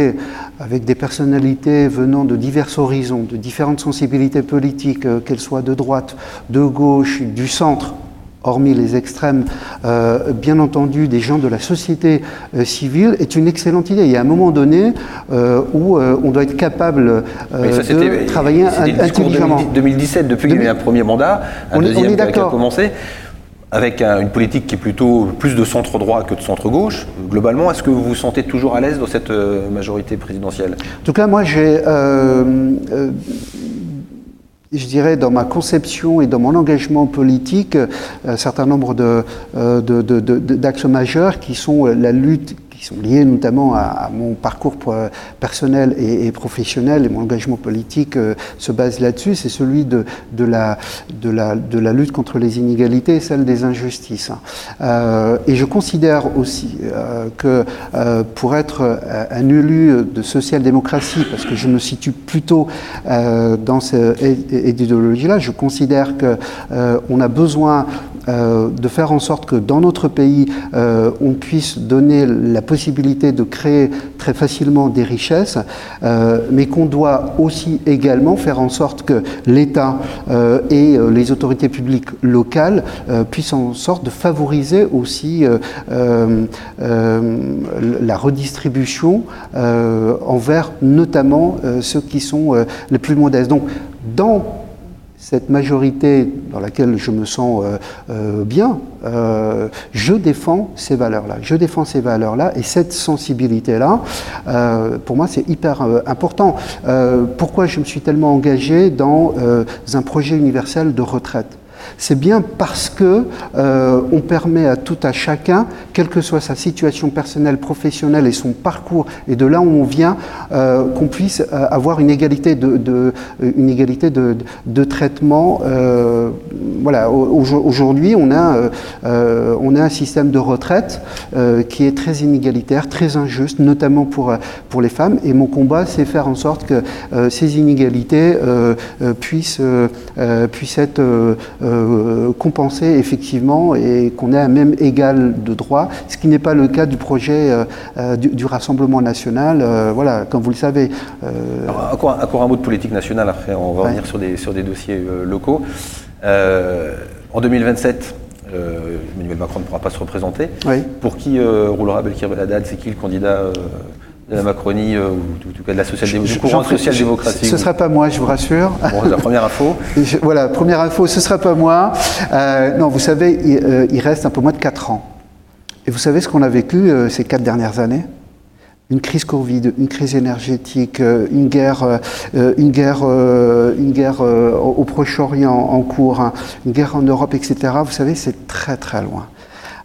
avec des personnalités venant de divers horizons, de différentes sensibilités politiques, qu'elles soient de droite, de gauche, du centre, hormis les extrêmes, euh, bien entendu des gens de la société euh, civile, est une excellente idée. Il y a un moment donné euh, où euh, on doit être capable euh, ça, de travailler intelligemment. C'était deux mille dix-sept, depuis qu'il y a eu un premier mandat, un on, deuxième on qui a commencé. Avec une politique qui est plutôt plus de centre-droit que de centre-gauche, globalement, est-ce que vous vous sentez toujours à l'aise dans cette majorité présidentielle ? En tout cas, moi, j'ai, euh, euh, je dirais, dans ma conception et dans mon engagement politique, un certain nombre de, de, de, de, d'axes majeurs qui sont la lutte, qui sont liés notamment à, à mon parcours personnel et, et professionnel, et mon engagement politique euh, se base là-dessus, c'est celui de, de, la, de, la, de la lutte contre les inégalités et celle des injustices. Euh, et je considère aussi euh, que euh, pour être euh, un élu de social-démocratie, parce que je me situe plutôt euh, dans cette idéologie-là, je considère qu'on euh, a besoin euh, de faire en sorte que dans notre pays, euh, on puisse donner la possibilité de créer très facilement des richesses, euh, mais qu'on doit aussi également faire en sorte que l'État euh, et les autorités publiques locales euh, puissent en sorte de favoriser aussi euh, euh, euh, la redistribution euh, envers notamment euh, ceux qui sont euh, les plus modestes. Donc, dans cette majorité dans laquelle je me sens euh, euh, bien, euh, je défends ces valeurs-là. Je défends ces valeurs-là et cette sensibilité-là, euh, pour moi, c'est hyper euh, important. Euh, pourquoi je me suis tellement engagé dans euh, un projet universel de retraite ? C'est bien parce que euh, on permet à tout à chacun, quelle que soit sa situation personnelle, professionnelle et son parcours, et de là où on vient, euh, qu'on puisse euh, avoir une égalité de, de, une égalité de, de, de traitement. Euh, voilà. Au, aujourd'hui, on a, euh, on a un système de retraite euh, qui est très inégalitaire, très injuste, notamment pour, pour les femmes. Et mon combat, c'est faire en sorte que euh, ces inégalités euh, puissent, euh, puissent être euh, Euh, compenser effectivement et qu'on ait un même égal de droit, ce qui n'est pas le cas du projet euh, du, du Rassemblement National, euh, voilà, comme vous le savez. Euh... Alors, encore, encore un mot de politique nationale, après on va ouais. revenir sur des, sur des dossiers euh, locaux. Euh, en deux mille vingt-sept, euh, Emmanuel Macron ne pourra pas se représenter. Oui. Pour qui euh, roulera Belkhir Belhaddad ? C'est qui le candidat euh... de la Macronie, euh, ou en tout cas de la social-démocratie, du courant social-démocratique. Ce ne sera pas moi, je vous rassure. Bon, la première info. je, voilà, première info, ce ne sera pas moi. Euh, non, vous savez, il, euh, il reste un peu moins de quatre ans. Et vous savez ce qu'on a vécu euh, ces quatre dernières années ? Une crise Covid, une crise énergétique, une guerre, une guerre, une guerre au Proche-Orient en cours, une guerre en Europe, et cetera. Vous savez, c'est très très loin.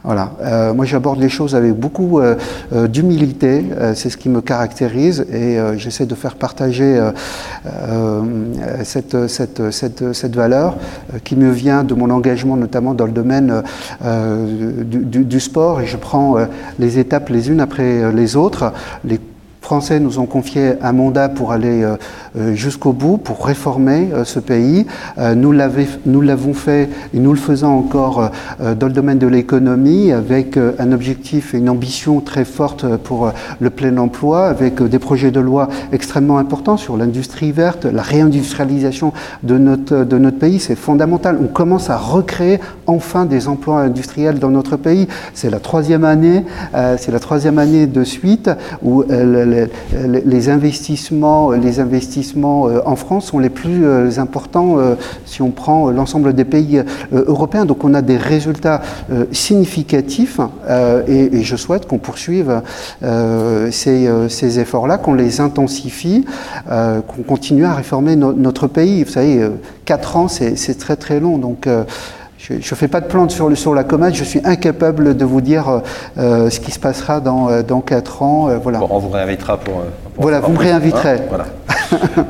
Voilà. Euh, moi, j'aborde les choses avec beaucoup euh, d'humilité. Euh, c'est ce qui me caractérise, et euh, j'essaie de faire partager euh, euh, cette, cette, cette, cette valeur euh, qui me vient de mon engagement, notamment dans le domaine euh, du, du, du sport. Et je prends euh, les étapes les unes après les autres. Les Français nous ont confié un mandat pour aller jusqu'au bout, pour réformer ce pays. Nous l'avons fait et nous le faisons encore dans le domaine de l'économie, avec un objectif et une ambition très forte pour le plein emploi, avec des projets de loi extrêmement importants sur l'industrie verte, la réindustrialisation de notre, de notre pays. C'est fondamental. On commence à recréer enfin des emplois industriels dans notre pays. C'est la troisième année, c'est la troisième année de suite où elle, les investissements, les investissements en France sont les plus importants si on prend l'ensemble des pays européens. Donc on a des résultats significatifs et je souhaite qu'on poursuive ces, ces efforts-là, qu'on les intensifie, qu'on continue à réformer notre pays. Vous savez, quatre ans, c'est, c'est très très long. Donc je ne fais pas de plante sur, le, sur la comète, je suis incapable de vous dire euh, ce qui se passera dans, dans quatre ans. Euh, voilà. Bon, on vous réinvitera pour... pour voilà, vous me réinviterez. Voilà.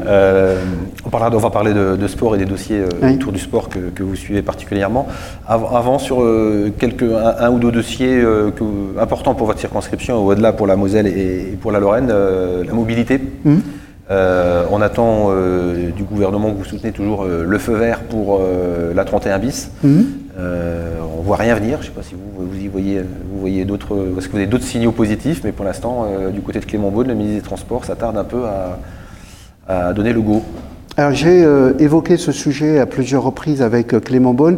euh, on, parlera, on va parler de, de sport et des dossiers euh, oui. autour du sport que, que vous suivez particulièrement. Avant, avant sur euh, quelques, un, un ou deux dossiers euh, que, importants pour votre circonscription, au-delà pour la Moselle et, et pour la Lorraine, euh, la mobilité. Mmh. Euh, on attend euh, du gouvernement que vous soutenez toujours euh, le feu vert pour euh, la trente et un bis. Mmh. Euh, on voit rien venir. Je ne sais pas si vous, vous y voyez, vous voyez d'autres, parce que vous avez d'autres signaux positifs, mais pour l'instant, euh, du côté de Clément Beaune, le ministre des Transports, ça tarde un peu à, à donner le go. Alors j'ai euh, évoqué ce sujet à plusieurs reprises avec euh, Clément Beaune,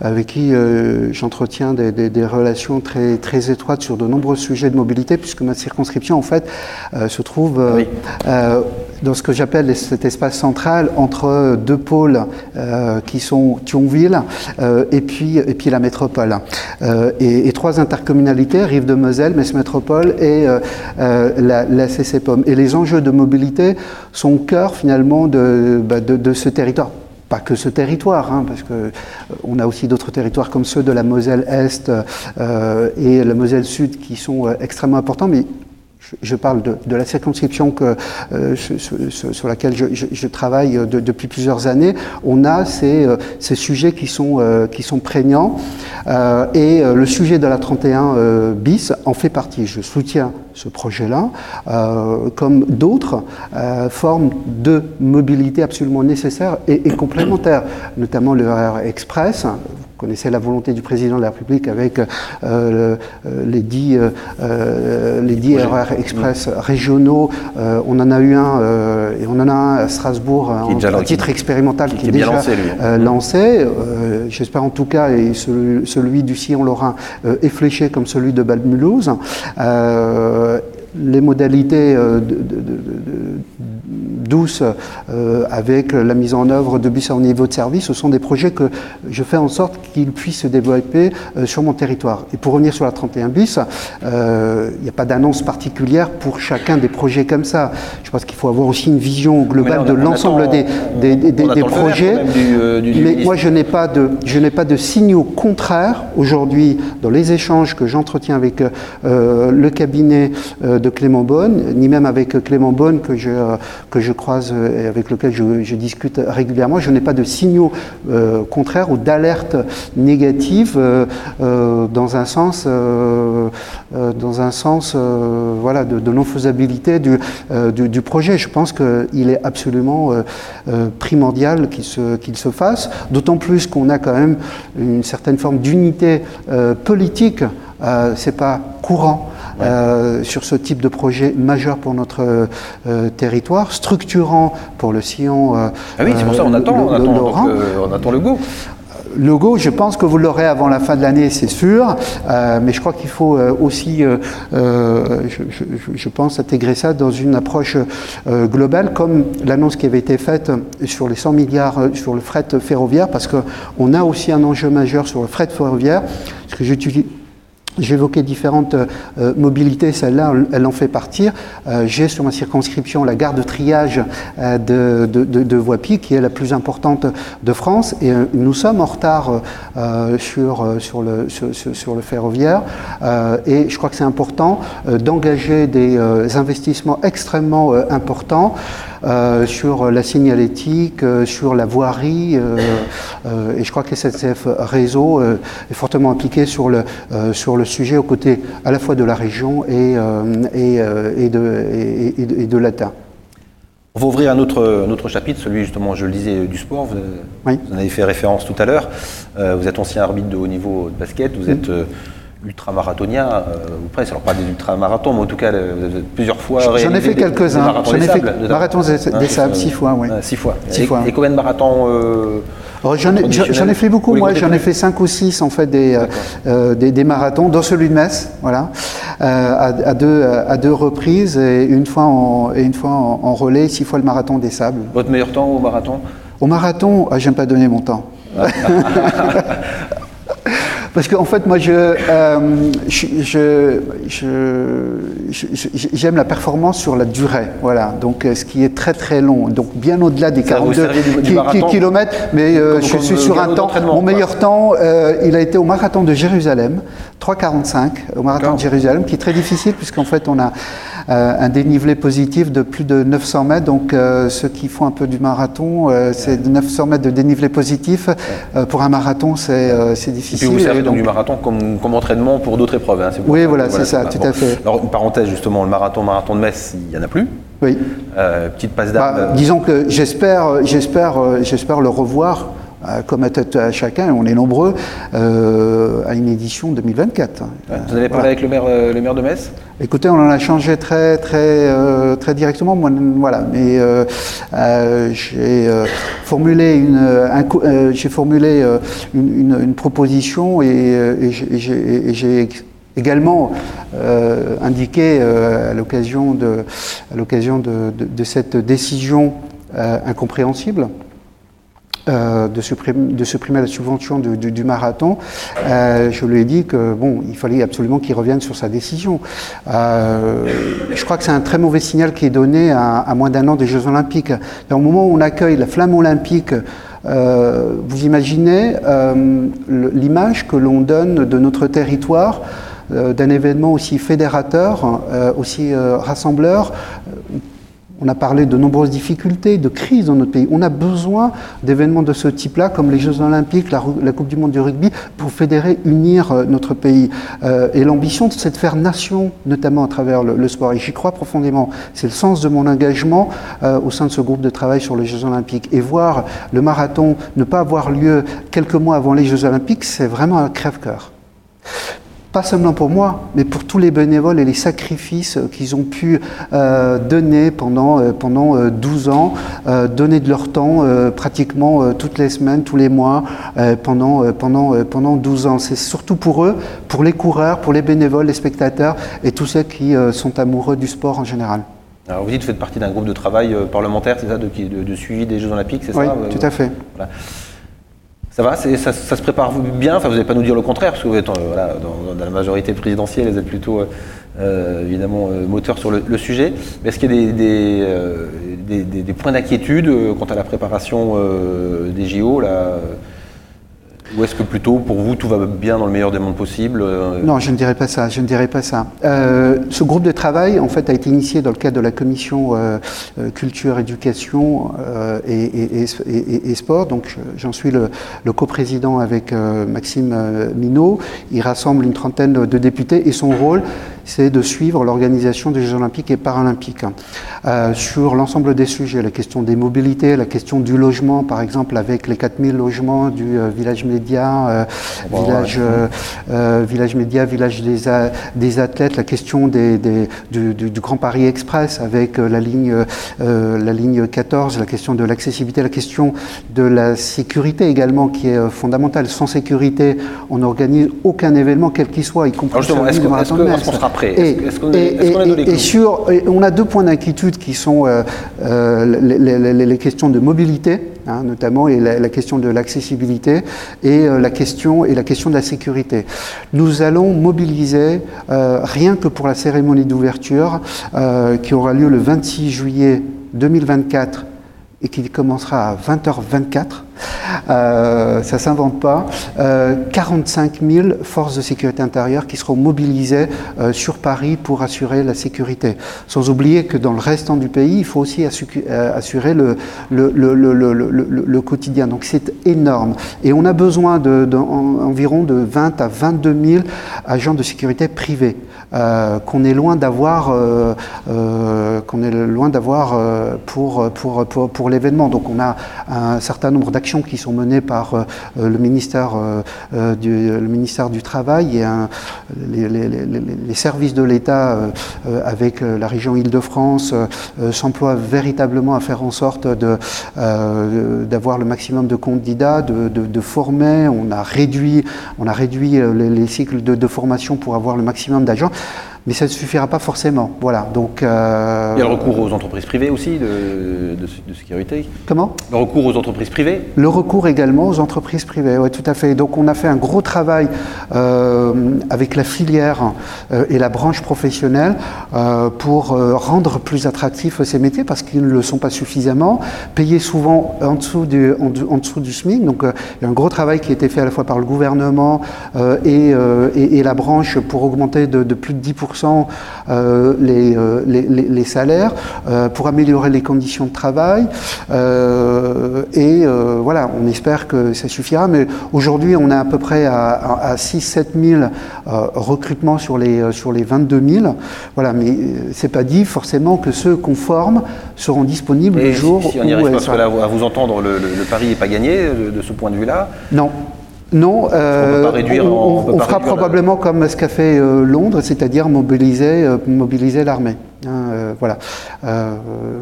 avec qui euh, j'entretiens des, des, des relations très, très étroites sur de nombreux sujets de mobilité, puisque ma circonscription en fait euh, se trouve euh, oui. euh, dans ce que j'appelle cet espace central entre deux pôles euh, qui sont Thionville euh, et, puis, et puis la métropole. Euh, et, et trois intercommunalités, Rive de Moselle, Metz Métropole et euh, euh, la, la C C P O M. Et les enjeux de mobilité sont au cœur finalement de De, de ce territoire. Pas que ce territoire, hein, parce que euh, on a aussi d'autres territoires comme ceux de la Moselle-Est euh, et la Moselle-Sud qui sont euh, extrêmement importants, mais je, je parle de, de la circonscription que, euh, ce, ce, sur laquelle je, je, je travaille de, depuis plusieurs années. On a ces, euh, ces sujets qui sont, euh, qui sont prégnants euh, et euh, le sujet de la trente et un euh, bis en fait partie. Je soutiens ce projet-là, euh, comme d'autres euh, formes de mobilité absolument nécessaires et, et complémentaires, notamment le R R Express. Vous connaissez la volonté du président de la République avec euh, le, les dix euh, les dix R R Express oui. régionaux. Euh, on en a eu un euh, et on en a un à Strasbourg à titre expérimental qui, qui est déjà lancé. Euh, lancé. Euh, j'espère en tout cas et celui, celui du Sillon-Lorrain euh, est fléché comme celui de Balmulhouse. Euh, les modalités euh, de, de, de, de douce euh, avec la mise en œuvre de bus à haut niveau de service, ce sont des projets que je fais en sorte qu'ils puissent se développer euh, sur mon territoire. Et pour revenir sur la trente et un bus, il euh, n'y a pas d'annonce particulière pour chacun des projets comme ça. Je pense qu'il faut avoir aussi une vision globale on, de on l'ensemble attend, des, des, des, des, des projets. Du, euh, du, du Mais moi, je n'ai pas de, je n'ai pas de signaux contraires aujourd'hui dans les échanges que j'entretiens avec euh, le cabinet euh, de Clément Beaune, ni même avec Clément Beaune que je, euh, que je croise et avec lequel je, je discute régulièrement. Je n'ai pas de signaux euh, contraires ou d'alerte négative euh, euh, dans un sens, euh, euh, dans un sens euh, voilà, de, de non-faisabilité du, euh, du, du projet. Je pense qu'il est absolument euh, euh, primordial qu'il se, qu'il se fasse, d'autant plus qu'on a quand même une certaine forme d'unité euh, politique. Euh, c'est pas courant euh, ouais. sur ce type de projet majeur pour notre euh, territoire, structurant pour le sillon. Euh, ah oui, c'est pour ça qu'on attend, on attend, donc, euh, on attend le go. Le go, je pense que vous l'aurez avant la fin de l'année, c'est sûr, euh, mais je crois qu'il faut euh, aussi, euh, euh, je, je, je pense, intégrer ça dans une approche euh, globale, comme l'annonce qui avait été faite sur les cent milliards euh, sur le fret ferroviaire, parce qu'on a aussi un enjeu majeur sur le fret ferroviaire, ce que j'utilise. J'évoquais différentes euh, mobilités, celle-là, elle en fait partir. Euh, j'ai sur ma circonscription la gare de triage euh, de, de, de, de Voipy, qui est la plus importante de France, et euh, nous sommes en retard euh, sur, sur, le, sur, sur le ferroviaire, euh, et je crois que c'est important euh, d'engager des euh, investissements extrêmement euh, importants euh, sur la signalétique, euh, sur la voirie, euh, euh, et je crois que S N C F Réseau euh, est fortement impliqué sur le, euh, sur le sujet aux côtés à la fois de la région et, euh, et, euh, et, de, et, et, et de l'État. On va ouvrir un autre, un autre chapitre, celui justement, je le disais, du sport. Vous, oui. vous en avez fait référence tout à l'heure. Euh, vous êtes ancien arbitre de haut niveau de basket, vous mmh. êtes euh, ultra-marathonien, euh, ou presque, alors pas des ultra-marathons, mais en tout cas, vous êtes plusieurs fois réalisé. J'en ai fait quelques-uns. J'en ai fait des marathons des sables, six fois. Oui. Six fois. Six et, fois. Et combien de marathons euh, J'en ai, j'en ai fait beaucoup, moi, j'en ai fait cinq ou six en fait des, euh, des, des marathons, dont celui de Metz, voilà, euh, à, à, deux, à deux reprises, et une fois, en, et une fois en, en relais, six fois le marathon des sables. Votre meilleur temps au marathon ? Au marathon, ah, j'aime pas donner mon temps. Parce qu'en fait, moi, je, euh, je, je, je, je, j'aime la performance sur la durée, voilà. Donc, ce qui est très très long, donc bien au-delà des quarante-deux kilomètres, mais euh, je suis sur un temps. Mon meilleur temps, euh, il a été au marathon de Jérusalem, trois quarante-cinq, au marathon de Jérusalem, qui est très difficile puisqu'en fait, on a euh, un dénivelé positif de plus de neuf cents mètres. Donc, euh, ceux qui font un peu du marathon, euh, c'est neuf cents mètres de dénivelé positif. Euh, pour un marathon, c'est, euh, c'est difficile. Donc, du marathon comme, comme entraînement pour d'autres épreuves. Hein. C'est pour oui, voilà, voilà, c'est ça, tout bon. à fait. Alors, une parenthèse, justement, le marathon, marathon de Metz, il n'y en a plus. Oui. Euh, petite passe d'âme. Bah, disons que j'espère, j'espère, j'espère le revoir, comme à tête à chacun, et on est nombreux, euh, à une édition deux mille vingt-quatre. Ouais, vous avez parlé voilà. avec le maire, le maire de Metz ? Écoutez, on en a changé très, très, euh, très directement. Moi, voilà, mais euh, euh, j'ai euh, formulé une, un, euh, j'ai formulé euh, une, une, une proposition et, et j'ai, et j'ai, et j'ai également euh, indiqué euh, à l'occasion de, à l'occasion de, de, de cette décision euh, incompréhensible. Euh, de, supprimer, de supprimer la subvention du, du, du marathon, euh, je lui ai dit que bon, il fallait absolument qu'il revienne sur sa décision. Euh, je crois que c'est un très mauvais signal qui est donné à, à moins d'un an des Jeux Olympiques. Au moment où on accueille la flamme olympique, euh, vous imaginez euh, l'image que l'on donne de notre territoire, euh, d'un événement aussi fédérateur, euh, aussi euh, rassembleur. On a parlé de nombreuses difficultés, de crises dans notre pays. On a besoin d'événements de ce type-là, comme les Jeux Olympiques, la, la Coupe du Monde du rugby, pour fédérer, unir notre pays. Euh, et l'ambition, c'est de faire nation, notamment à travers le, le sport. Et j'y crois profondément. C'est le sens de mon engagement euh, au sein de ce groupe de travail sur les Jeux Olympiques. Et voir le marathon ne pas avoir lieu quelques mois avant les Jeux Olympiques, c'est vraiment un crève-cœur. Pas seulement pour moi, mais pour tous les bénévoles et les sacrifices qu'ils ont pu euh, donner pendant, euh, pendant douze ans, euh, donner de leur temps euh, pratiquement euh, toutes les semaines, tous les mois, euh, pendant, euh, pendant, euh, pendant douze ans. C'est surtout pour eux, pour les coureurs, pour les bénévoles, les spectateurs et tous ceux qui euh, sont amoureux du sport en général. Alors vous dites que vous faites partie d'un groupe de travail parlementaire, c'est ça, de, de, de suivi des Jeux Olympiques, c'est oui, ça ? Oui, tout à fait. Voilà. Ça va, c'est, ça, ça se prépare bien. Enfin, vous n'allez pas nous dire le contraire, parce que vous êtes euh, voilà, dans, dans la majorité présidentielle, vous êtes plutôt euh, évidemment moteur sur le, le sujet. Mais est-ce qu'il y a des, des, euh, des, des, des points d'inquiétude euh, quant à la préparation euh, des J O là ? Ou est-ce que plutôt, pour vous, tout va bien dans le meilleur des mondes possible ? Non, je ne dirais pas ça, je ne dirais pas ça. Euh, ce groupe de travail, en fait, a été initié dans le cadre de la commission euh, culture, éducation euh, et, et, et, et sport. Donc, j'en suis le, le coprésident avec euh, Maxime Minot. Il rassemble une trentaine de députés et son rôle, c'est de suivre l'organisation des Jeux Olympiques et Paralympiques euh, sur l'ensemble des sujets, la question des mobilités, la question du logement, par exemple, avec les quatre mille logements du euh, village média, euh, oh, village, ouais. euh, euh, village média, village des, a, des athlètes, la question des, des, du, du, du Grand Paris Express avec euh, la, ligne, euh, la ligne quatorze, la question de l'accessibilité, la question de la sécurité également qui est euh, fondamentale. Sans sécurité, on n'organise aucun événement, quel qu'il soit, y compris le marathon de Metz. Et sur, et on a deux points d'inquiétude qui sont euh, euh, les, les, les, les questions de mobilité, hein, notamment, et la, la question de l'accessibilité et, euh, la question, et la question de la sécurité. Nous allons mobiliser, euh, rien que pour la cérémonie d'ouverture, euh, qui aura lieu le vingt-six juillet deux mille vingt-quatre et qui commencera à vingt heures vingt-quatre, euh, ça ne s'invente pas, euh, quarante-cinq mille forces de sécurité intérieure qui seront mobilisées euh, sur Paris pour assurer la sécurité. Sans oublier que dans le restant du pays, il faut aussi assurer le, le, le, le, le, le, le quotidien. Donc c'est énorme. Et on a besoin de, de, en, environ de vingt à vingt-deux mille agents de sécurité privés, euh, qu'on est loin d'avoir, euh, euh, qu'on est loin d'avoir euh, pour, pour, pour, pour l'événement. Donc on a un certain nombre d'actions qui sont menées par euh, le, ministère, euh, du, le ministère du Travail et un, les, les, les, les services de l'État euh, euh, avec la région Île-de-France euh, s'emploient véritablement à faire en sorte de, euh, d'avoir le maximum de candidats, de, de, de former. On a réduit, on a réduit les, les cycles de, de formation pour avoir le maximum d'agents. Mais ça ne suffira pas forcément, voilà. Donc, euh... il y a le recours aux entreprises privées aussi, de, de, de sécurité. Comment ? Le recours aux entreprises privées. Le recours également aux entreprises privées, oui, tout à fait. Donc on a fait un gros travail euh, avec la filière euh, et la branche professionnelle euh, pour euh, rendre plus attractifs ces métiers, parce qu'ils ne le sont pas suffisamment, payés souvent en dessous du, en, en dessous du SMIC. Donc euh, il y a un gros travail qui a été fait à la fois par le gouvernement euh, et, euh, et, et la branche pour augmenter de, de plus de dix pour cent Euh, les, euh, les, les salaires, euh, pour améliorer les conditions de travail. Euh, et euh, voilà, on espère que ça suffira. Mais aujourd'hui, on est à peu près à, à, à six à sept mille euh, recrutements sur les, euh, sur les vingt-deux mille. Voilà, mais c'est pas dit forcément que ceux qu'on forme seront disponibles et le jour si, si on y où... Arrive, parce que là, à vous entendre, le, le, le pari n'est pas gagné de, de ce point de vue-là. Non. Non, euh, on, on, on, on fera probablement la... comme ce qu'a fait euh, Londres, c'est-à-dire mobiliser, euh, mobiliser l'armée. Hein, euh, voilà, euh,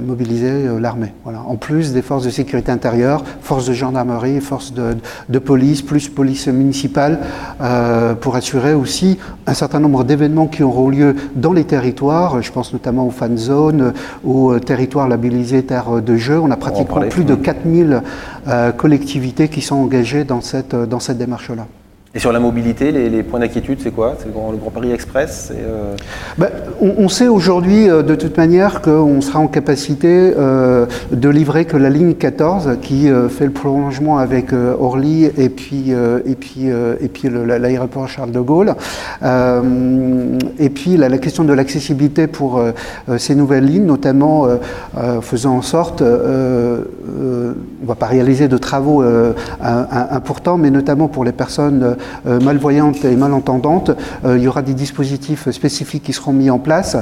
mobiliser euh, l'armée. Voilà. En plus des forces de sécurité intérieure, forces de gendarmerie, forces de, de police, plus police municipale, euh, pour assurer aussi un certain nombre d'événements qui auront lieu dans les territoires. Je pense notamment aux fan zones, aux territoires labellisés terres de jeu. On a pratiquement on plus de quatre mille euh, collectivités qui sont engagées dans cette, dans cette démarche-là. Et sur la mobilité, les, les points d'inquiétude, c'est quoi ? C'est le Grand, le Grand Paris Express et euh... ben, on, on sait aujourd'hui, euh, de toute manière, qu'on sera en capacité euh, de livrer que la ligne quatorze, qui euh, fait le prolongement avec euh, Orly et puis, euh, et puis, euh, et puis le, l'aéroport Charles de Gaulle. Euh, et puis la, la question de l'accessibilité pour euh, ces nouvelles lignes, notamment euh, euh, faisant en sorte, euh, euh, on ne va pas réaliser de travaux euh, importants, mais notamment pour les personnes euh, Euh, malvoyantes et malentendantes, euh, il y aura des dispositifs spécifiques qui seront mis en place.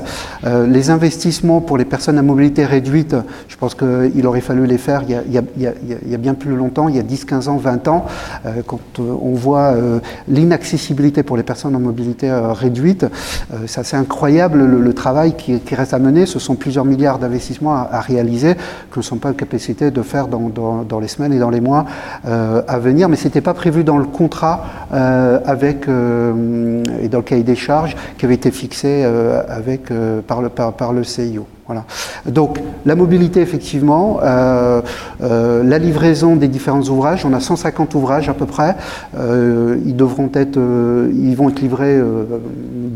Euh, les investissements pour les personnes à mobilité réduite, je pense qu'il aurait fallu les faire il y a, il y a, il y a bien plus longtemps, il y a dix, quinze ans, vingt ans, euh, quand euh, on voit euh, l'inaccessibilité pour les personnes à mobilité euh, réduite, euh, c'est assez incroyable le, le travail qui, qui reste à mener. Ce sont plusieurs milliards d'investissements à, à réaliser que nous ne sommes pas en capacité de faire dans, dans, dans les semaines et dans les mois euh, à venir, mais ce n'était pas prévu dans le contrat Euh, avec euh, et dans le cahier des charges qui avait été fixé euh, avec euh, par le par, par le C I O. Voilà. Donc la mobilité effectivement, euh, euh, la livraison des différents ouvrages, on a cent cinquante ouvrages à peu près, euh, ils devront être, euh, ils vont être livrés euh,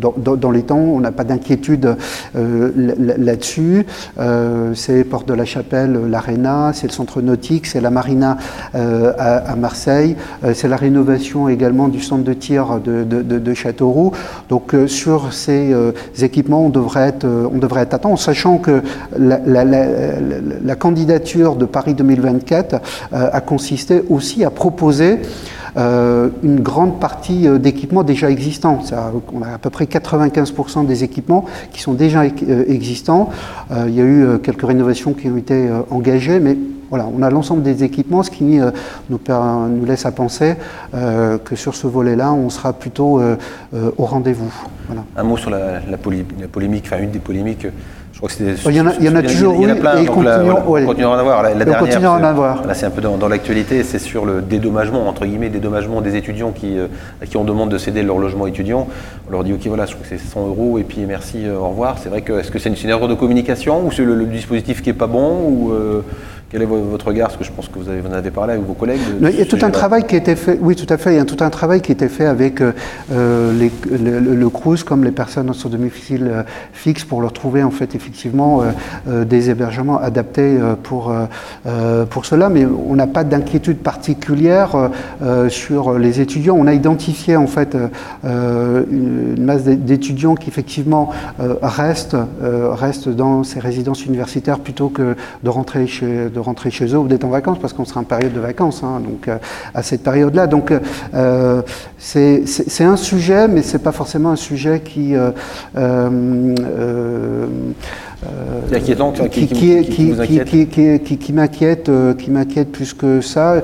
dans, dans, dans les temps, on n'a pas d'inquiétude euh, là-dessus, euh, c'est Porte de la Chapelle, l'Arena, c'est le centre nautique, c'est la Marina euh, à, à Marseille, euh, c'est la rénovation également du centre de tir de, de, de, de Châteauroux, donc euh, sur ces euh, équipements on devrait être, euh, on devrait être à temps, en sachant que la, la, la, la candidature de Paris deux mille vingt-quatre euh, a consisté aussi à proposer euh, une grande partie d'équipements déjà existants. Ça, on a à peu près quatre-vingt-quinze pour cent des équipements qui sont déjà existants. Euh, il y a eu quelques rénovations qui ont été engagées, mais voilà, on a l'ensemble des équipements, ce qui euh, nous, nous laisse à penser euh, que sur ce volet-là, on sera plutôt euh, euh, au rendez-vous. Voilà. Un mot sur la, la, polé- la polémique, enfin une des polémiques. Je crois que c'était. Il y en a, il y en a toujours eu, et on continuera à en avoir. La, la dernière, en avoir. Là, c'est un peu dans, dans l'actualité, c'est sur le dédommagement, entre guillemets, dédommagement des étudiants qui, euh, à qui on demande de céder leur logement étudiant. On leur dit, ok, voilà, je crois que c'est cent euros, et puis merci, euh, au revoir. C'est vrai que, est-ce que c'est une, c'est une erreur de communication, ou c'est le, le dispositif qui n'est pas bon, ou. Euh, Quel est votre regard ? Parce que je pense que vous, avez, vous en avez parlé avec vos collègues. De, de il y a tout un travail qui a été fait. Oui, tout à fait. Il y a tout un travail qui a été fait avec euh, les, le, le C R U S comme les personnes sur domicile euh, fixe pour leur trouver en fait effectivement euh, euh, des hébergements adaptés euh, pour euh, pour cela. Mais on n'a pas d'inquiétude particulière euh, sur les étudiants. On a identifié en fait euh, une, une masse d'étudiants qui effectivement euh, restent euh, restent dans ces résidences universitaires plutôt que de rentrer chez de rentrer chez eux ou d'être en vacances, parce qu'on sera en période de vacances, hein, donc euh, à cette période-là. Donc euh, c'est, c'est, c'est un sujet, mais c'est pas forcément un sujet qui euh, euh, euh, qui m'inquiète, euh, qui m'inquiète plus que ça. Euh,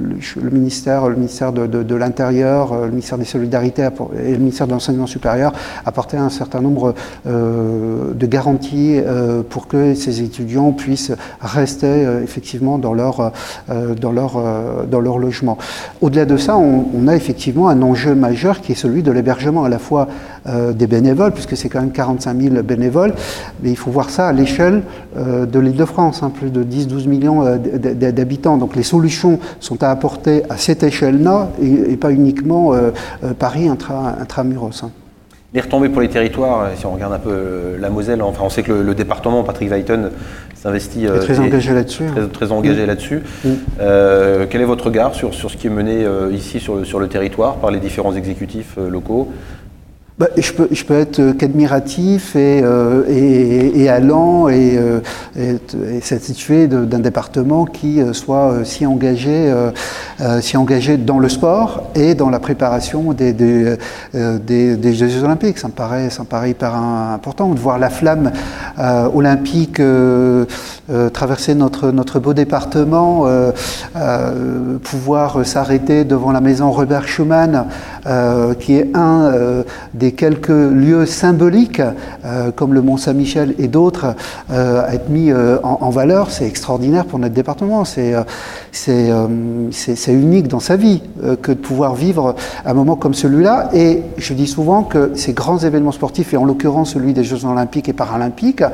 le, le ministère, le ministère de, de, de l'Intérieur, euh, le ministère des Solidarités et le ministère de l'Enseignement supérieur apportaient un certain nombre euh, de garanties euh, pour que ces étudiants puissent rester euh, effectivement dans leur euh, dans leur euh, dans leur logement. Au-delà de ça, on, on a effectivement un enjeu majeur qui est celui de l'hébergement à la fois euh, des bénévoles, puisque c'est quand même quarante-cinq mille bénévoles. Mais il faut voir ça à l'échelle euh, de l'Île-de-France, hein, plus de dix à douze millions euh, d'habitants. Donc les solutions sont à apporter à cette échelle-là et, et pas uniquement euh, euh, Paris intra, intramuros. Hein. Les retombées pour les territoires, si on regarde un peu la Moselle, enfin on sait que le, le département, Patrick Weiten, s'investit. Euh, très engagé là-dessus. Très, très engagé oui. là-dessus. Oui. Euh, quel est votre regard sur, sur ce qui est mené euh, ici sur le, sur le territoire par les différents exécutifs euh, locaux ? Bah, je peux, je peux être qu'admiratif et, euh, et, et allant et, euh, et, et satisfait de, d'un département qui soit euh, si engagé, euh, euh, si engagé dans le sport et dans la préparation des, des, euh, des, des Jeux Olympiques. Ça me paraît, ça me paraît hyper important de voir la flamme euh, olympique euh, euh, traverser notre, notre beau département, euh, euh, pouvoir s'arrêter devant la maison Robert Schuman, euh, qui est un euh, des quelques lieux symboliques euh, comme le Mont-Saint-Michel et d'autres euh, à être mis euh, en, en valeur, c'est extraordinaire pour notre département. C'est, euh, c'est, euh, c'est, c'est unique dans sa vie euh, que de pouvoir vivre un moment comme celui-là. Et je dis souvent que ces grands événements sportifs, et en l'occurrence celui des Jeux Olympiques et Paralympiques,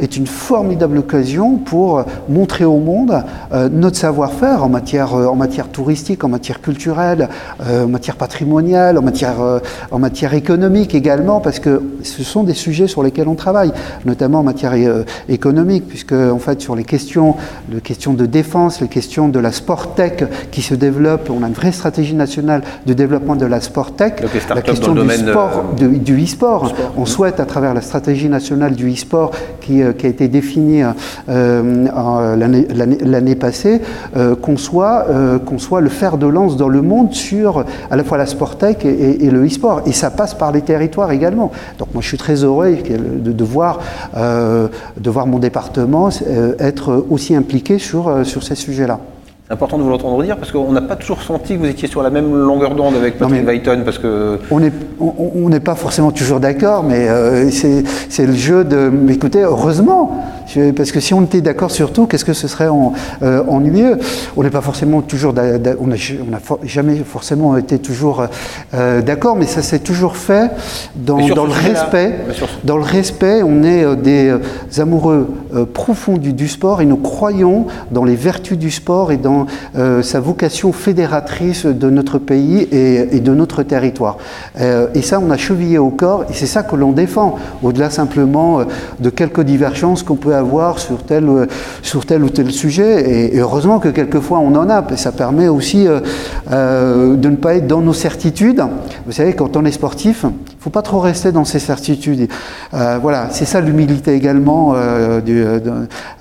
est une formidable occasion pour montrer au monde euh, notre savoir-faire en matière, euh, en matière touristique, en matière culturelle, euh, en matière patrimoniale, en matière, euh, en matière économique également, parce que ce sont des sujets sur lesquels on travaille, notamment en matière euh, économique, puisque en fait sur les questions, les questions de défense, les questions de la sport-tech qui se développe, on a une vraie stratégie nationale de développement de la sport-tech, la question du sport, de... du, du e-sport. Sport, on oui. souhaite, à travers la stratégie nationale du e-sport qui, euh, qui a été définie euh, en, l'année, l'année, l'année passée, euh, qu'on, soit, euh, qu'on soit le fer de lance dans le monde sur à la fois la sport-tech et, et, et le e-sport. Et ça passe par les territoires également. Donc moi je suis très heureux de, de, voir, euh, de voir mon département euh, être aussi impliqué sur, euh, sur ces sujets-là. C'est important de vous l'entendre dire, parce qu'on n'a pas toujours senti que vous étiez sur la même longueur d'onde avec Patrick Weiten, parce que... On n'est on, on pas forcément toujours d'accord, mais euh, c'est, c'est le jeu de... Écoutez, heureusement, parce que si on était d'accord sur tout, qu'est-ce que ce serait en, euh, ennuyeux. On n'est pas forcément toujours... D'a, d'a, on n'a for, jamais forcément été toujours euh, d'accord, mais ça s'est toujours fait dans, dans le respect. Dans le respect, on est euh, des euh, amoureux euh, profonds du, du sport, et nous croyons dans les vertus du sport et dans Euh, sa vocation fédératrice de notre pays et, et de notre territoire. Euh, et ça, on a chevillé au corps, et c'est ça que l'on défend, au-delà simplement de quelques divergences qu'on peut avoir sur tel, sur tel ou tel sujet. Et, et heureusement que quelquefois on en a, parce que ça permet aussi euh, euh, de ne pas être dans nos certitudes. Vous savez, quand on est sportif, il ne faut pas trop rester dans ses certitudes. Euh, voilà, c'est ça l'humilité également, euh, du, euh,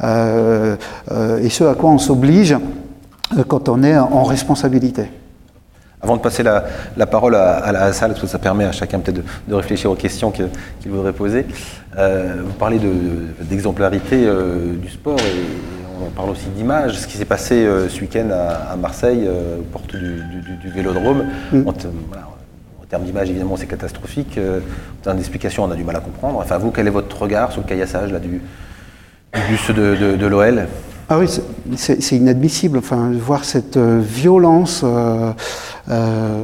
euh, euh, et ce à quoi on s'oblige quand on est en responsabilité. Avant de passer la, la parole à, à la salle, parce que ça permet à chacun peut-être de, de réfléchir aux questions que, qu'il voudrait poser, euh, vous parlez de, d'exemplarité euh, du sport et on parle aussi d'image, ce qui s'est passé euh, ce week-end à, à Marseille, euh, porte du, du, du Vélodrome. Mmh. En, te, voilà, en termes d'image, évidemment, c'est catastrophique. Euh, en termes d'explication, on a du mal à comprendre. Enfin, vous, quel est votre regard sur le caillassage là, du, du bus de, de, de l'O L ? Ah oui, c'est, c'est, c'est inadmissible. Enfin, voir cette euh, violence, euh, euh,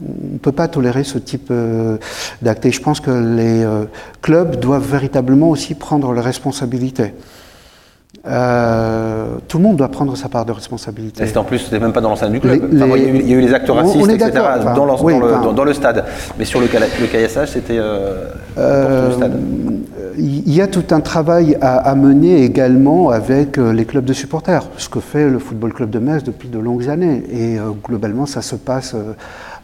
on ne peut pas tolérer ce type euh, d'acte. Et je pense que les euh, clubs doivent véritablement aussi prendre leurs responsabilités. Euh, tout le monde doit prendre sa part de responsabilité. Et en plus, ce n'est même pas dans l'enceinte du club. Les, enfin, les... Il y a eu les actes racistes, et cetera. Enfin, dans, leur, oui, dans, enfin... le, dans, dans le stade. Mais sur le, le caillassage, c'était euh, euh, le stade. Il y a tout un travail à, à mener également avec les clubs de supporters, ce que fait le Football Club de Metz depuis de longues années. Et euh, globalement, ça se passe... Euh,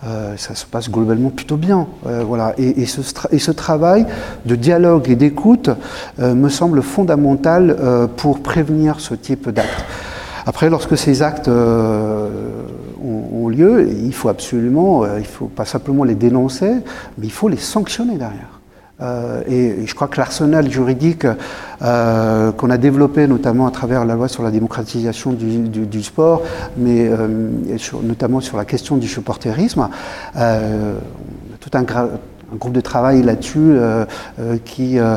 Euh, ça se passe globalement plutôt bien, euh, voilà. Et, et, ce, et ce travail de dialogue et d'écoute euh, me semble fondamental euh, pour prévenir ce type d'actes. Après, lorsque ces actes euh, ont, ont lieu, il faut absolument, euh, il faut pas simplement les dénoncer, mais il faut les sanctionner derrière. Euh, et, et je crois que l'arsenal juridique euh, qu'on a développé notamment à travers la loi sur la démocratisation du, du, du sport, mais euh, sur, notamment sur la question du supporterisme, euh, on a tout un, gra- un groupe de travail là-dessus euh, euh, qui, euh,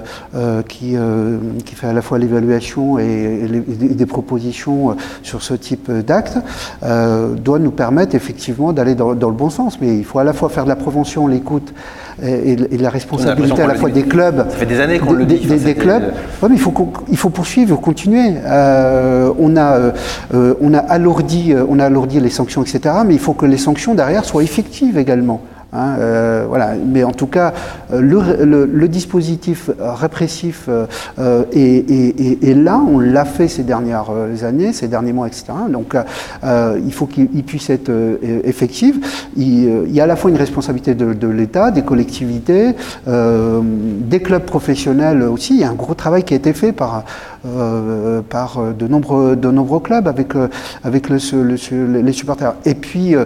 qui, euh, qui fait à la fois l'évaluation et, et, les, et des propositions sur ce type d'actes, euh, doit nous permettre effectivement d'aller dans, dans le bon sens. Mais il faut à la fois faire de la prévention, l'écoute, et de la responsabilité à la fois des clubs. Ça fait des années qu'on le dit. Des, des, des clubs. Ouais, mais il faut, il faut poursuivre, continuer. Euh, on a, euh, on a alourdi, on a alourdi les sanctions, et cetera. Mais il faut que les sanctions derrière soient effectives également. Hein, euh, voilà. Mais en tout cas, le, le, le dispositif répressif euh, est, est, est, est là. On l'a fait ces dernières années, ces derniers mois, et cetera. Donc, euh, il faut qu'il il puisse être euh, effectif. Il, euh, il y a à la fois une responsabilité de, de l'État, des collectivités, euh, des clubs professionnels aussi. Il y a un gros travail qui a été fait par, euh, par de nombreux, de nombreux clubs avec, euh, avec le, le, le, les supporters. Et puis, euh,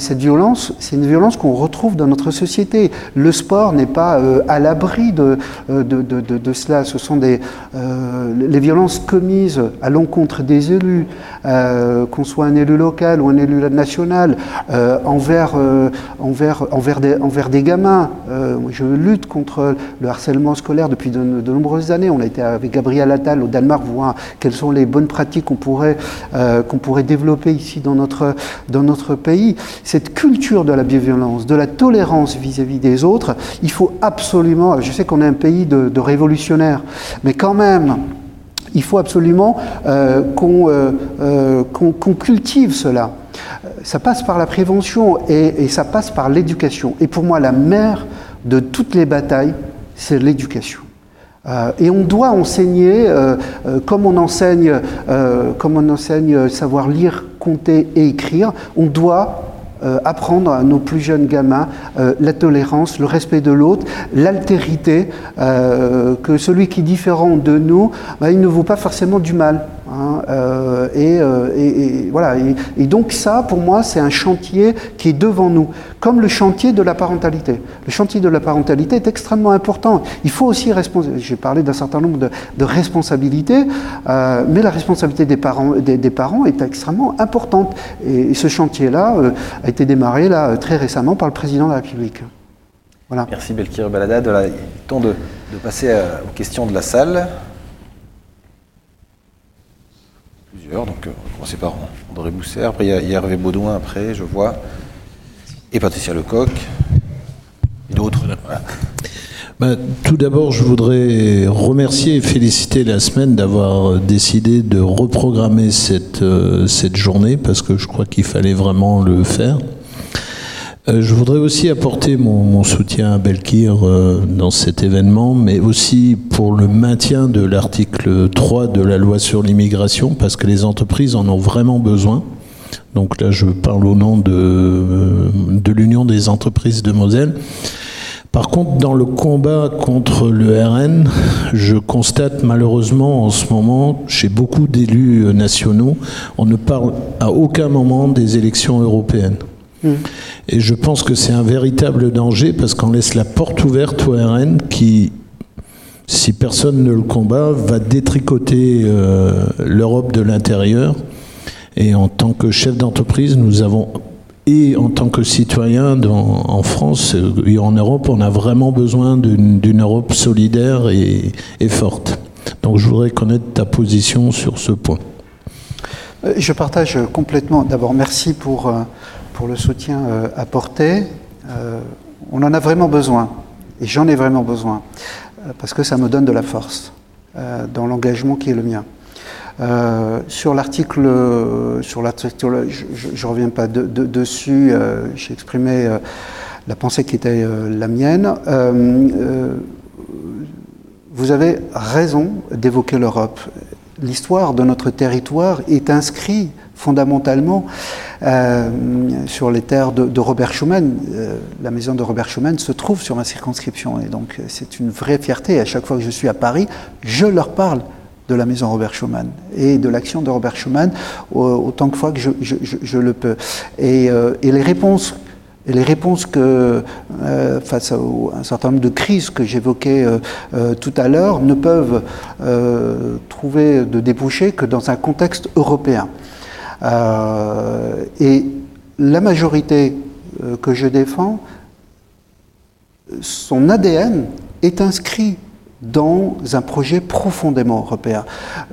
cette violence, c'est une violence qu'on retrouve trouve dans notre société. Le sport n'est pas euh, à l'abri de, de, de, de, de cela. Ce sont des, euh, les violences commises à l'encontre des élus, euh, qu'on soit un élu local ou un élu national, euh, envers, euh, envers, envers, des, envers des gamins. Euh, je lutte contre le harcèlement scolaire depuis de, de nombreuses années. On a été avec Gabriel Attal au Danemark voir quelles sont les bonnes pratiques qu'on pourrait, euh, qu'on pourrait développer ici dans notre, dans notre pays. Cette culture de la biviolence, de la tolérance vis-à-vis des autres, il faut absolument, je sais qu'on est un pays de, de révolutionnaires, mais quand même, il faut absolument euh, qu'on, euh, euh, qu'on, qu'on cultive cela. Ça passe par la prévention et, et ça passe par l'éducation. Et pour moi, la mère de toutes les batailles, c'est l'éducation. Euh, et on doit enseigner, euh, euh, comme on enseigne, euh, comme on enseigne savoir lire, compter et écrire, on doit Euh, apprendre à nos plus jeunes gamins euh, la tolérance, le respect de l'autre, l'altérité, euh, que celui qui est différent de nous, bah, il ne vaut pas forcément du mal. Hein, euh, et, euh, et, et voilà. Et, et donc ça, pour moi, c'est un chantier qui est devant nous, comme le chantier de la parentalité. Le chantier de la parentalité est extrêmement important. Il faut aussi responsabiliser. J'ai parlé d'un certain nombre de, de responsabilités, euh, mais la responsabilité des parents, des, des parents est extrêmement importante. Et, et ce chantier-là euh, a été démarré là très récemment par le président de la République. Voilà. Merci Belkhir Belhaddad. Voilà, il est temps de, de passer à, aux questions de la salle. Donc, on va commencer par André Bousser, après il y a Hervé Baudouin, après, je vois, et Patricia Lecoq, et d'autres. Voilà. Bah, tout d'abord, je voudrais remercier et féliciter La Semaine d'avoir décidé de reprogrammer cette, euh, cette journée, parce que je crois qu'il fallait vraiment le faire. Euh, je voudrais aussi apporter mon, mon soutien à Belkhir euh, dans cet événement, mais aussi pour le maintien de l'article trois de la loi sur l'immigration, parce que les entreprises en ont vraiment besoin. Donc là, je parle au nom de, de l'Union des entreprises de Moselle, Par contre, dans le combat contre le R N, je constate malheureusement en ce moment, chez beaucoup d'élus nationaux, on ne parle à aucun moment des élections européennes. Mmh. Et je pense que c'est un véritable danger parce qu'on laisse la porte ouverte au R N qui, si personne ne le combat, va détricoter euh, l'Europe de l'intérieur. Et en tant que chef d'entreprise, nous avons, et en tant que citoyen dans, en France et en Europe, on a vraiment besoin d'une, d'une Europe solidaire et, et forte. Donc je voudrais connaître ta position sur ce point. Je partage complètement. D'abord, merci pour, pour le soutien apporté. Euh, on en a vraiment besoin, et j'en ai vraiment besoin, parce que ça me donne de la force euh, dans l'engagement qui est le mien. Euh, sur l'article, euh, sur l'article, je ne reviens pas de, de, dessus, euh, j'ai exprimé euh, la pensée qui était euh, la mienne. Euh, euh, vous avez raison d'évoquer l'Europe. L'histoire de notre territoire est inscrite fondamentalement euh, sur les terres de, de Robert Schuman. Euh, la maison de Robert Schuman se trouve sur ma circonscription et donc c'est une vraie fierté. À chaque fois que je suis à Paris, je leur parle de la maison Robert Schuman et de l'action de Robert Schuman autant que fois que je, je, je, je le peux. Et, euh, et les réponses, et les réponses que, euh, face à un certain nombre de crises que j'évoquais euh, euh, tout à l'heure, ne peuvent euh, trouver de débouchés que dans un contexte européen. Euh, et la majorité euh, que je défends, son A D N est inscrit dans un projet profondément européen.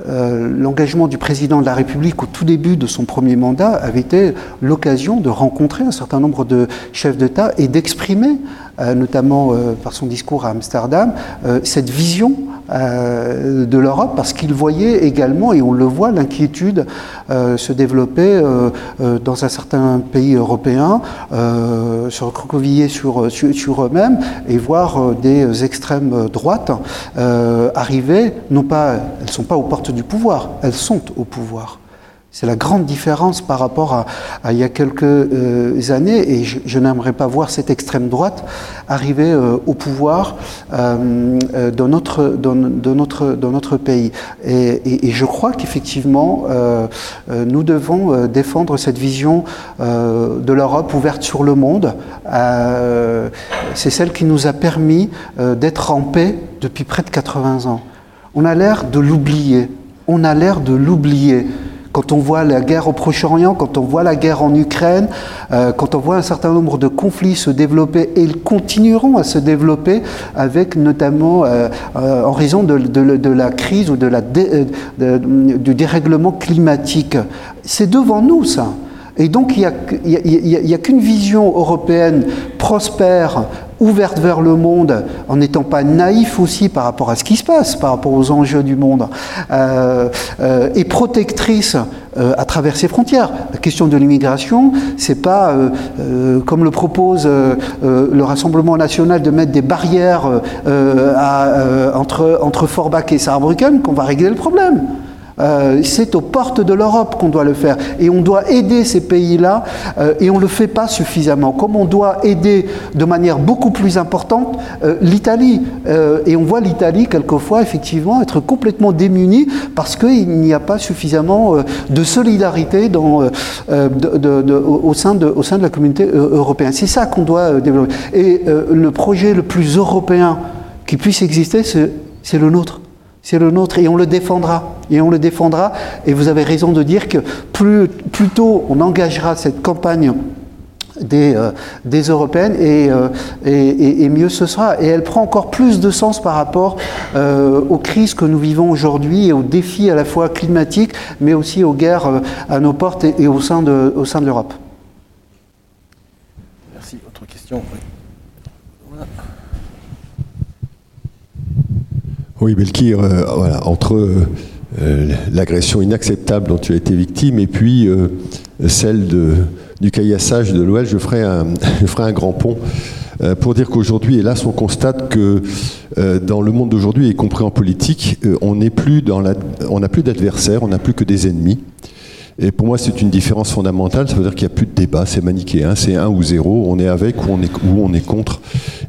Euh, l'engagement du président de la République au tout début de son premier mandat avait été l'occasion de rencontrer un certain nombre de chefs d'État et d'exprimer, euh, notamment euh, par son discours à Amsterdam, euh, cette vision euh, de l'Europe, parce qu'il voyait également, et on le voit, l'inquiétude euh, se développer euh, euh, dans un certain pays européen, euh, se recroqueviller sur, sur, sur eux-mêmes, et voir euh, des extrêmes droites Euh, arrivées, non pas, elles ne sont pas aux portes du pouvoir, elles sont au pouvoir. C'est la grande différence par rapport à, à il y a quelques euh, années, et je, je n'aimerais pas voir cette extrême droite arriver euh, au pouvoir euh, euh, dans, notre, dans, dans, notre, dans notre pays. Et, et, et je crois qu'effectivement, euh, euh, nous devons euh, défendre cette vision euh, de l'Europe ouverte sur le monde. Euh, c'est celle qui nous a permis euh, d'être en paix depuis près de quatre-vingts ans. On a l'air de l'oublier. On a l'air de l'oublier. Quand on voit la guerre au Proche-Orient, quand on voit la guerre en Ukraine, euh, quand on voit un certain nombre de conflits se développer, et ils continueront à se développer, avec notamment euh, euh, en raison de, de, de la crise ou de la dé, de, du dérèglement climatique. C'est devant nous, ça. Et donc, il n'y a, y a, y a qu'une vision européenne prospère, ouverte vers le monde, en n'étant pas naïf aussi par rapport à ce qui se passe, par rapport aux enjeux du monde, euh, euh, et protectrice euh, à travers ses frontières. La question de l'immigration, c'est pas, euh, euh, comme le propose euh, euh, le Rassemblement National, de mettre des barrières euh, à, euh, entre, entre Forbach et Saarbrücken qu'on va régler le problème. Euh, c'est aux portes de l'Europe qu'on doit le faire et on doit aider ces pays-là euh, et on ne le fait pas suffisamment, comme on doit aider de manière beaucoup plus importante euh, l'Italie euh, et on voit l'Italie quelquefois effectivement être complètement démunie parce qu'il n'y a pas suffisamment euh, de solidarité dans, euh, de, de, de, au, sein de, au sein de la communauté européenne. C'est ça qu'on doit euh, développer et euh, le projet le plus européen qui puisse exister, c'est, c'est le nôtre. C'est le nôtre et on le défendra. Et on le défendra. Et vous avez raison de dire que plus, plus tôt on engagera cette campagne des, euh, des Européennes et, euh, et, et mieux ce sera. Et elle prend encore plus de sens par rapport euh, aux crises que nous vivons aujourd'hui et aux défis à la fois climatiques, mais aussi aux guerres euh, à nos portes et, et au sein de, au sein de l'Europe. Merci. Autre question ? Oui. Voilà. Oui, Belkhir, euh, voilà, entre euh, l'agression inacceptable dont tu as été victime et puis euh, celle de, du caillassage de l'O L, je ferai un, je ferai un grand pont euh, pour dire qu'aujourd'hui, hélas, on constate que euh, dans le monde d'aujourd'hui, y compris en politique, euh, on n'est plus dans la, on n'a plus d'adversaires, on n'a plus que des ennemis. Et pour moi, c'est une différence fondamentale. Ça veut dire qu'il n'y a plus de débat, c'est manichéen, hein, c'est un ou zéro, on est avec ou on est, ou on est contre.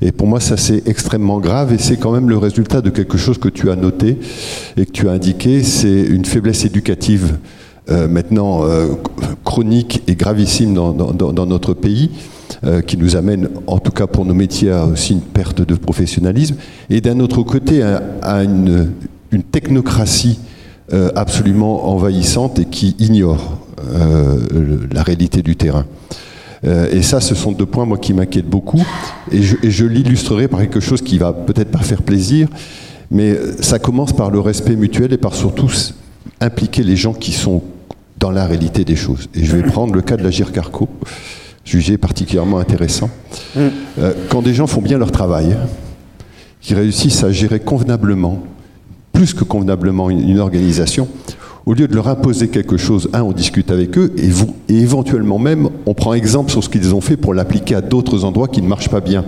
Et pour moi, ça, c'est extrêmement grave, et c'est quand même le résultat de quelque chose que tu as noté et que tu as indiqué, c'est une faiblesse éducative euh, maintenant euh, chronique et gravissime dans, dans, dans notre pays, euh, qui nous amène, en tout cas pour nos métiers, à aussi une perte de professionnalisme, et d'un autre côté à, à une, une technocratie Euh, absolument envahissante et qui ignore euh, le, la réalité du terrain. Euh, et ça, ce sont deux points, moi, qui m'inquiètent beaucoup. Et je, et je l'illustrerai par quelque chose qui va peut-être pas faire plaisir, mais ça commence par le respect mutuel et par surtout impliquer les gens qui sont dans la réalité des choses. Et je vais prendre le cas de l'Agirc Arrco, jugé particulièrement intéressant. Euh, quand des gens font bien leur travail, qui réussissent à gérer convenablement, plus que convenablement, une, une organisation, au lieu de leur imposer quelque chose, un, on discute avec eux, et, vous, et éventuellement même, on prend exemple sur ce qu'ils ont fait pour l'appliquer à d'autres endroits qui ne marchent pas bien.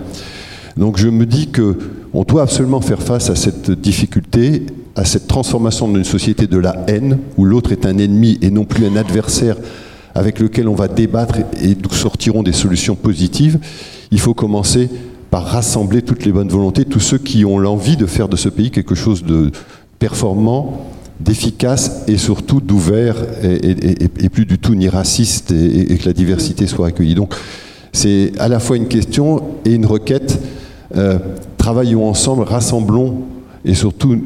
Donc je me dis qu'on doit absolument faire face à cette difficulté, à cette transformation d'une société de la haine, où l'autre est un ennemi et non plus un adversaire avec lequel on va débattre et nous sortirons des solutions positives. Il faut commencer par rassembler toutes les bonnes volontés, tous ceux qui ont l'envie de faire de ce pays quelque chose de performant, d'efficace et surtout d'ouvert et, et, et, et plus du tout ni raciste et, et que la diversité soit accueillie. Donc c'est à la fois une question et une requête. Euh, travaillons ensemble, rassemblons et surtout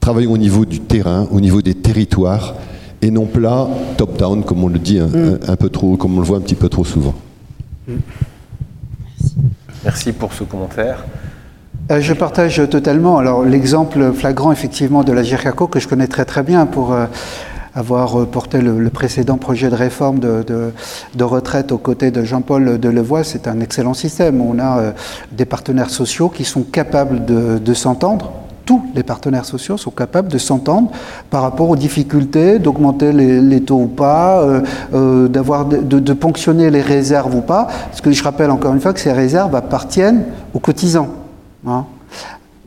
travaillons au niveau du terrain, au niveau des territoires et non pas top-down comme on le dit un, mm. un, un peu trop, comme on le voit un petit peu trop souvent. Mm. Merci pour ce commentaire. Euh, je partage totalement. Alors, l'exemple flagrant, effectivement, de l'Agirc Arrco, que je connais très très bien pour euh, avoir euh, porté le, le précédent projet de réforme de, de, de retraite aux côtés de Jean-Paul Delevoye, c'est un excellent système. On a euh, des partenaires sociaux qui sont capables de, de s'entendre. Tous les partenaires sociaux sont capables de s'entendre par rapport aux difficultés d'augmenter les, les taux ou pas, euh, euh, d'avoir de, de, de ponctionner les réserves ou pas. Parce que je rappelle encore une fois que ces réserves appartiennent aux cotisants. Hein.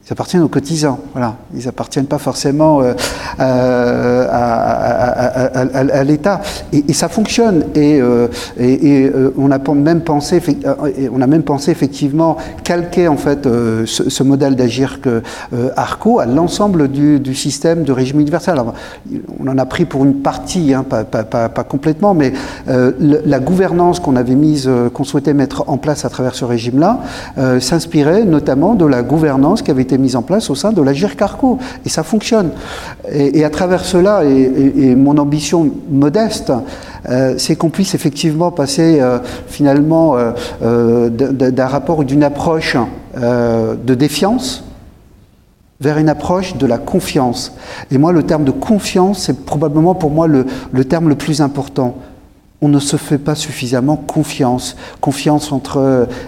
Ils appartiennent aux cotisants, voilà. Ils n'appartiennent pas forcément euh, euh, à, à, à, à, à l'État. Et, et ça fonctionne. Et, euh, et, et euh, on a même pensé, on a même pensé effectivement calquer en fait euh, ce, ce modèle d'Agirc Arrco à l'ensemble du, du système de régime universel. Alors, on en a pris pour une partie, hein, pas, pas, pas, pas complètement, mais euh, la gouvernance qu'on avait mise, qu'on souhaitait mettre en place à travers ce régime-là, euh, s'inspirait notamment de la gouvernance qui avait été mise en place au sein de l'Agirc Arrco, et ça fonctionne. Et, et à travers cela, et, et, et mon ambition modeste, euh, c'est qu'on puisse effectivement passer euh, finalement euh, euh, d'un rapport ou d'une approche euh, de défiance vers une approche de la confiance. Et moi, le terme de confiance, c'est probablement pour moi le, le terme le plus important. On ne se fait pas suffisamment confiance, confiance entre,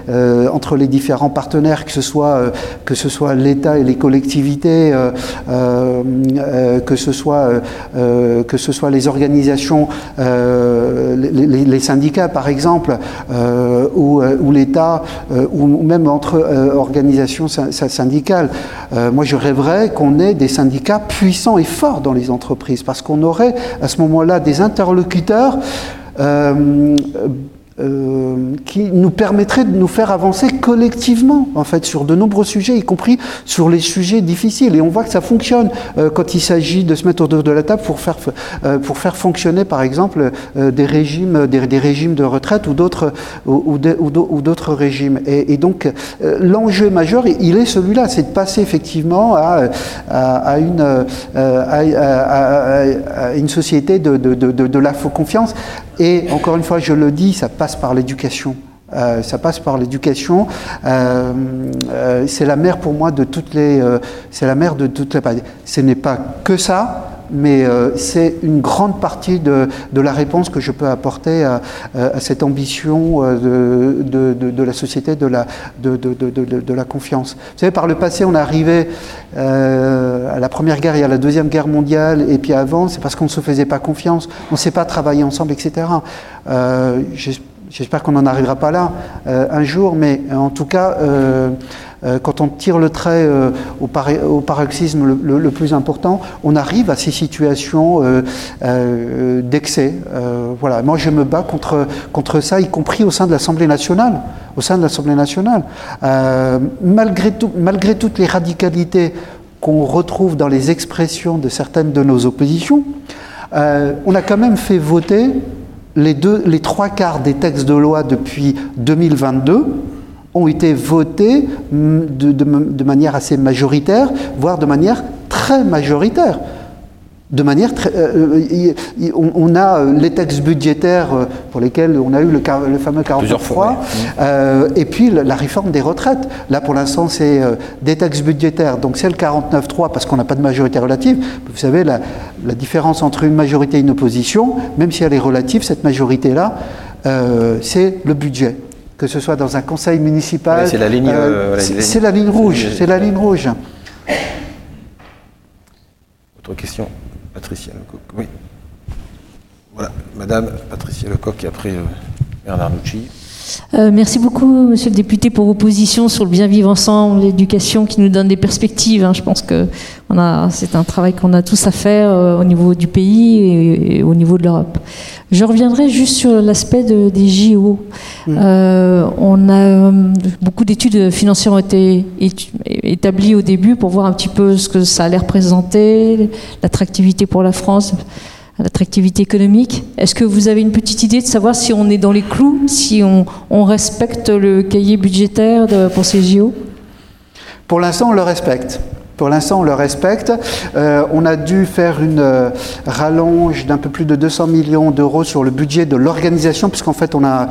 euh, entre les différents partenaires, que ce soit, euh, que ce soit l'État et les collectivités, euh, euh, que ce soit, euh, que ce soit les organisations, euh, les, les syndicats par exemple, euh, ou, euh, ou l'État, euh, ou même entre euh, organisations syndicales. Euh, moi je rêverais qu'on ait des syndicats puissants et forts dans les entreprises, parce qu'on aurait à ce moment-là des interlocuteurs Euh, euh, qui nous permettrait de nous faire avancer collectivement, en fait, sur de nombreux sujets, y compris sur les sujets difficiles. Et on voit que ça fonctionne euh, quand il s'agit de se mettre autour de la table pour faire, euh, pour faire fonctionner, par exemple, euh, des régimes, des, des régimes de retraite ou d'autres, ou, ou de, ou d'autres régimes. Et, et donc, euh, l'enjeu majeur, il est celui-là, c'est de passer effectivement à, à, à, une, à, à, à, à une société de, de, de, de, de la fausse confiance. Et encore une fois, je le dis, ça passe par l'éducation. Euh, ça passe par l'éducation. Euh, euh, c'est la mère pour moi de toutes les. Euh, c'est la mère de toutes les. Ce n'est pas que ça, mais euh, c'est une grande partie de, de la réponse que je peux apporter à, à cette ambition de, de, de, de la société de la, de, de, de, de, de la confiance. Vous savez, par le passé, on est arrivé euh, à la Première Guerre et à la Deuxième Guerre mondiale, et puis avant, c'est parce qu'on ne se faisait pas confiance, on ne sait pas travailler ensemble, et cetera. Euh, j'espère qu'on n'en arrivera pas là euh, un jour, mais en tout cas, euh, euh, quand on tire le trait euh, au, paré, au paroxysme le, le, le plus important, on arrive à ces situations euh, euh, d'excès. Euh, voilà. Moi, je me bats contre, contre ça, y compris au sein de l'Assemblée nationale. Au sein de l'Assemblée nationale. Euh, malgré tout, malgré toutes les radicalités qu'on retrouve dans les expressions de certaines de nos oppositions, euh, on a quand même fait voter les, deux, les trois quarts des textes de loi depuis deux mille vingt-deux ont été votés de, de, de manière assez majoritaire, voire de manière très majoritaire. De manière très, euh, y, y, on, on a les textes budgétaires pour lesquels on a eu le, le fameux quarante-trois, euh, et puis la, la réforme des retraites. Là, pour l'instant, c'est euh, des textes budgétaires, donc c'est le quarante-neuf trois parce qu'on n'a pas de majorité relative. Vous savez, la, la différence entre une majorité et une opposition, même si elle est relative, cette majorité-là, euh, c'est le budget. Que ce soit dans un conseil municipal... C'est la ligne rouge. C'est la ligne rouge. Autre question ? Patricia Lecoq, oui. Voilà, Madame Patricia Lecoq et après euh, Bernard Nucci. Euh, merci beaucoup, Monsieur le député, pour vos positions sur le bien vivre ensemble, l'éducation qui nous donne des perspectives. Hein. Je pense que on a, c'est un travail qu'on a tous à faire euh, au niveau du pays et, et au niveau de l'Europe. Je reviendrai juste sur l'aspect de, des J O. Mmh. Euh, on a beaucoup d'études financières ont été établies au début pour voir un petit peu ce que ça allait représenter, l'attractivité pour la France. L'attractivité économique. Est-ce que vous avez une petite idée de savoir si on est dans les clous, si on, on respecte le cahier budgétaire de, pour ces J O ? Pour l'instant, on le respecte. Pour l'instant, on le respecte. Euh, on a dû faire une euh, rallonge d'un peu plus de deux cents millions d'euros sur le budget de l'organisation, puisqu'en fait, on a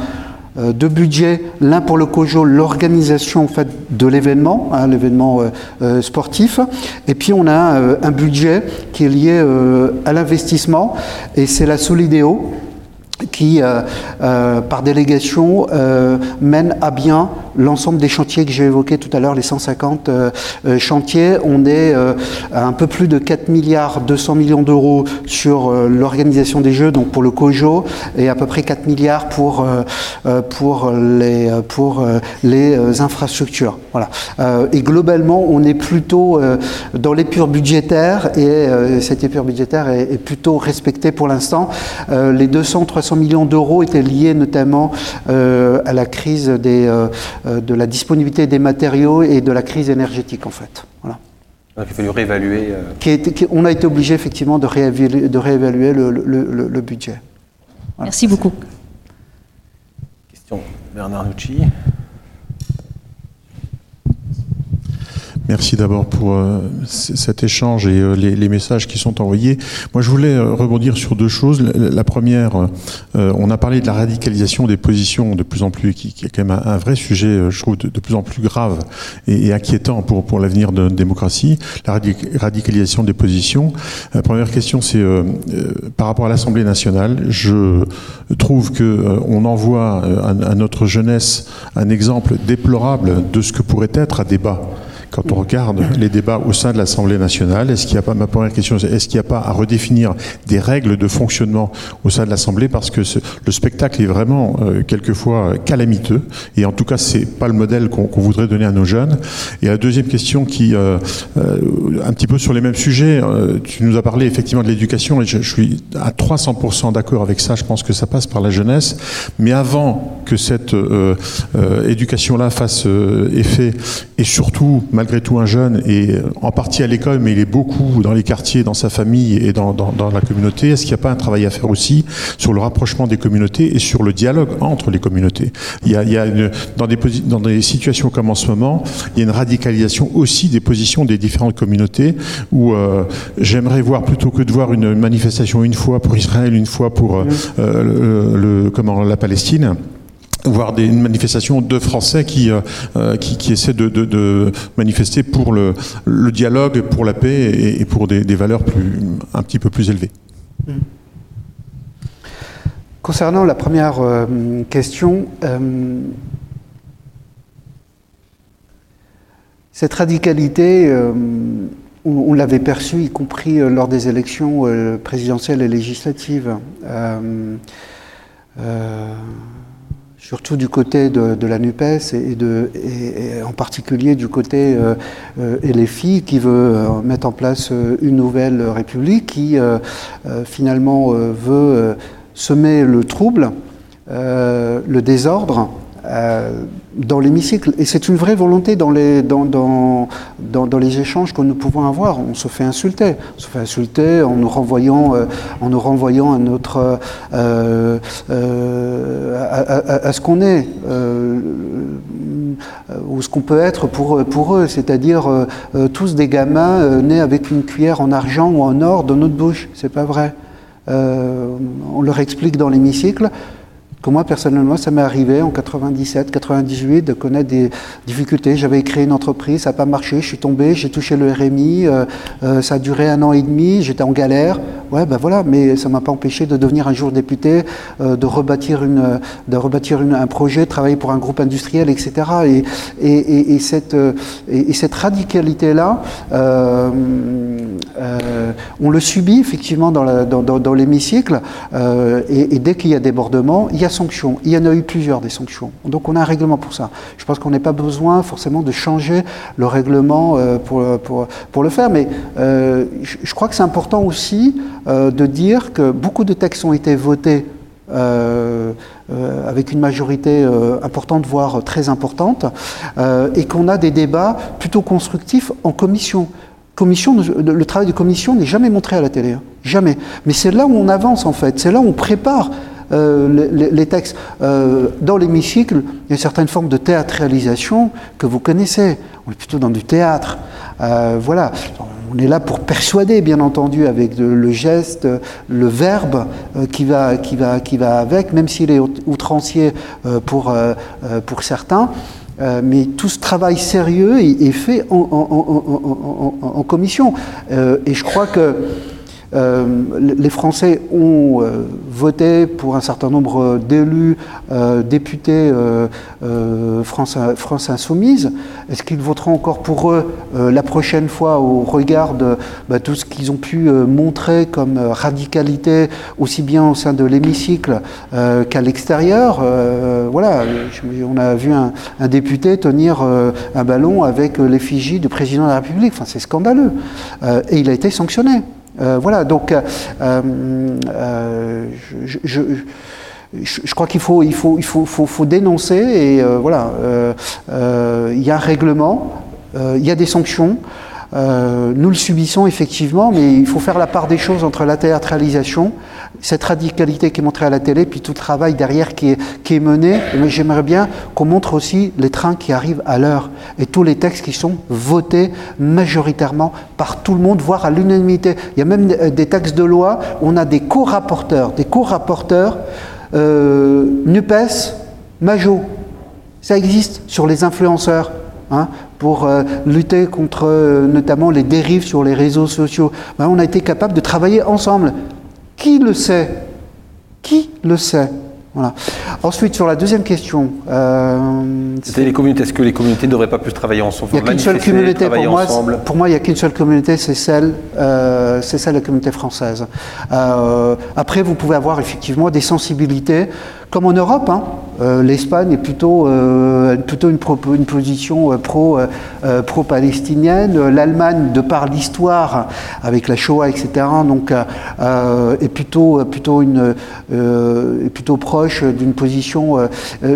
euh, deux budgets. L'un pour le C O J O, l'organisation en fait, de l'événement, hein, l'événement euh, euh, sportif. Et puis, on a euh, un budget qui est lié euh, à l'investissement. Et c'est la Solidéo qui, euh, euh, par délégation, euh, mène à bien l'ensemble des chantiers que j'ai évoqués tout à l'heure, les cent cinquante euh, chantiers. On est euh, à un peu plus de quatre milliards deux cents millions d'euros sur euh, l'organisation des Jeux, donc pour le C O J O, et à peu près quatre milliards pour, euh, pour, les, pour euh, les infrastructures. Voilà. Euh, et globalement, on est plutôt euh, dans l'épure budgétaire, et euh, cette épure budgétaire est, est plutôt respectée pour l'instant. Euh, les deux cents à trois cents millions d'euros étaient liés notamment euh, à la crise des... Euh, de la disponibilité des matériaux et de la crise énergétique, en fait. Voilà. Donc, il a fallu réévaluer... Euh... Qui est, qui, on a été obligé, effectivement, de réévaluer, de réévaluer le, le, le, le budget. Voilà. Merci beaucoup. Question Bernard Nucci. Merci d'abord pour euh, c- cet échange et euh, les, les messages qui sont envoyés. Moi, je voulais euh, rebondir sur deux choses. La, la première, euh, on a parlé de la radicalisation des positions de plus en plus, qui, qui est quand même un, un vrai sujet, euh, je trouve, de, de plus en plus grave et, et inquiétant pour, pour l'avenir de notre démocratie. La radic- radicalisation des positions. La première question, c'est euh, euh, par rapport à l'Assemblée nationale. Je trouve que euh, on envoie à, à notre jeunesse un exemple déplorable de ce que pourrait être un débat. Quand on regarde les débats au sein de l'Assemblée nationale, est-ce qu'il n'y a pas, ma première question, c'est est-ce qu'il n'y a pas à redéfinir des règles de fonctionnement au sein de l'Assemblée, parce que ce, le spectacle est vraiment euh, quelquefois calamiteux, et en tout cas c'est pas le modèle qu'on, qu'on voudrait donner à nos jeunes. Et la deuxième question qui, euh, euh, un petit peu sur les mêmes sujets, euh, tu nous as parlé effectivement de l'éducation, et je, je suis à trois cents pour cent d'accord avec ça, je pense que ça passe par la jeunesse, mais avant que cette euh, euh, éducation-là fasse euh, effet, et surtout malgré tout un jeune, et en partie à l'école, mais il est beaucoup dans les quartiers, dans sa famille et dans, dans, dans la communauté. Est-ce qu'il n'y a pas un travail à faire aussi sur le rapprochement des communautés et sur le dialogue entre les communautés ? Il y a, il y a une, dans, des, dans des situations comme en ce moment, il y a une radicalisation aussi des positions des différentes communautés, où euh, j'aimerais voir, plutôt que de voir une manifestation une fois pour Israël, une fois pour euh, euh, le, le, comment, la Palestine, voire des, une manifestation de Français qui, euh, qui, qui essaient de, de, de manifester pour le, le dialogue, pour la paix et, et pour des, des valeurs plus, un petit peu plus élevées. Concernant la première euh, question, euh, cette radicalité, euh, on, on l'avait perçue, y compris lors des élections euh, présidentielles et législatives. Euh, euh, surtout du côté de, de la NUPES et, de, et, et en particulier du côté euh, euh, L F I qui veut euh, mettre en place une nouvelle République qui euh, euh, finalement euh, veut euh, semer le trouble, euh, le désordre euh, dans l'hémicycle. Et c'est une vraie volonté dans les, dans, dans, dans, dans les échanges que nous pouvons avoir. On se fait insulter. On se fait insulter en nous renvoyant, euh, en nous renvoyant à, notre, euh, euh, à, à, à ce qu'on est, euh, ou ce qu'on peut être pour, pour eux. C'est-à-dire euh, tous des gamins euh, nés avec une cuillère en argent ou en or dans notre bouche. C'est pas vrai. Euh, on leur explique dans l'hémicycle que moi, personnellement, ça m'est arrivé en quatre-vingt-dix-sept, quatre-vingt-dix-huit de connaître des difficultés. J'avais créé une entreprise, ça n'a pas marché, je suis tombé, j'ai touché le R M I, euh, euh, ça a duré un an et demi, j'étais en galère. Ouais, ben voilà, mais ça ne m'a pas empêché de devenir un jour député, euh, de rebâtir, une, de rebâtir une, un projet, travailler pour un groupe industriel, et cetera. Et, et, et, et, cette, et, et cette radicalité-là, euh, euh, on le subit effectivement dans, la, dans, dans, dans l'hémicycle, euh, et, et dès qu'il y a débordement, il y a sanctions. Il y en a eu plusieurs des sanctions. Donc on a un règlement pour ça. Je pense qu'on n'a pas besoin forcément de changer le règlement euh, pour, pour, pour le faire. Mais euh, je crois que c'est important aussi euh, de dire que beaucoup de textes ont été votés euh, euh, avec une majorité euh, importante, voire très importante, euh, et qu'on a des débats plutôt constructifs en commission. Commission, le travail de commission n'est jamais montré à la télé. Hein. Jamais. Mais c'est là où on avance en fait. C'est là où on prépare Euh, les, les textes. Euh, dans l'hémicycle, il y a certaines formes de théâtralisation que vous connaissez. On est plutôt dans du théâtre. Euh, voilà. On est là pour persuader, bien entendu, avec de, le geste, le verbe euh, qui va, qui va, qui va avec, même s'il est outrancier euh, pour, euh, pour certains. Euh, mais tout ce travail sérieux est, est fait en, en, en, en, en, en commission. Euh, et je crois que Euh, les Français ont euh, voté pour un certain nombre d'élus, euh, députés euh, euh, France, France Insoumise. Est-ce qu'ils voteront encore pour eux euh, la prochaine fois au regard de bah, tout ce qu'ils ont pu euh, montrer comme euh, radicalité, aussi bien au sein de l'hémicycle euh, qu'à l'extérieur euh, Voilà, je, on a vu un, un député tenir euh, un ballon avec euh, l'effigie du président de la République. Enfin, c'est scandaleux. Euh, et il a été sanctionné. Euh, voilà, donc euh, euh, je, je, je, je crois qu'il faut, il faut, il faut, faut, faut dénoncer et euh, voilà, il euh, euh, y a un règlement, il euh, y a des sanctions, euh, nous le subissons effectivement, mais il faut faire la part des choses entre la théâtralisation, cette radicalité qui est montrée à la télé, puis tout le travail derrière qui est, qui est mené. Mais j'aimerais bien qu'on montre aussi les trains qui arrivent à l'heure et tous les textes qui sont votés majoritairement par tout le monde, voire à l'unanimité. Il y a même des textes de loi où on a des co-rapporteurs, des co-rapporteurs euh, NUPES, Majo. Ça existe sur les influenceurs. Hein, pour euh, lutter contre euh, notamment les dérives sur les réseaux sociaux. Ben, on a été capable de travailler ensemble. Qui le sait ? Qui le sait ? Voilà. Ensuite, sur la deuxième question... Euh, C'était les communautés. Est-ce que les communautés ne devraient pas plus travailler ensemble ? Il n'y a qu'une seule communauté pour moi. Pour moi, il n'y a qu'une seule communauté, c'est celle, euh, c'est celle de la communauté française. Euh, après, vous pouvez avoir effectivement des sensibilités, comme en Europe. Hein, euh, l'Espagne est plutôt, euh, plutôt une, pro, une position euh, pro, euh, pro-palestinienne. L'Allemagne, de par l'histoire, avec la Shoah, et cetera, donc, euh, est plutôt, plutôt, une, euh, est plutôt proche d'une position euh,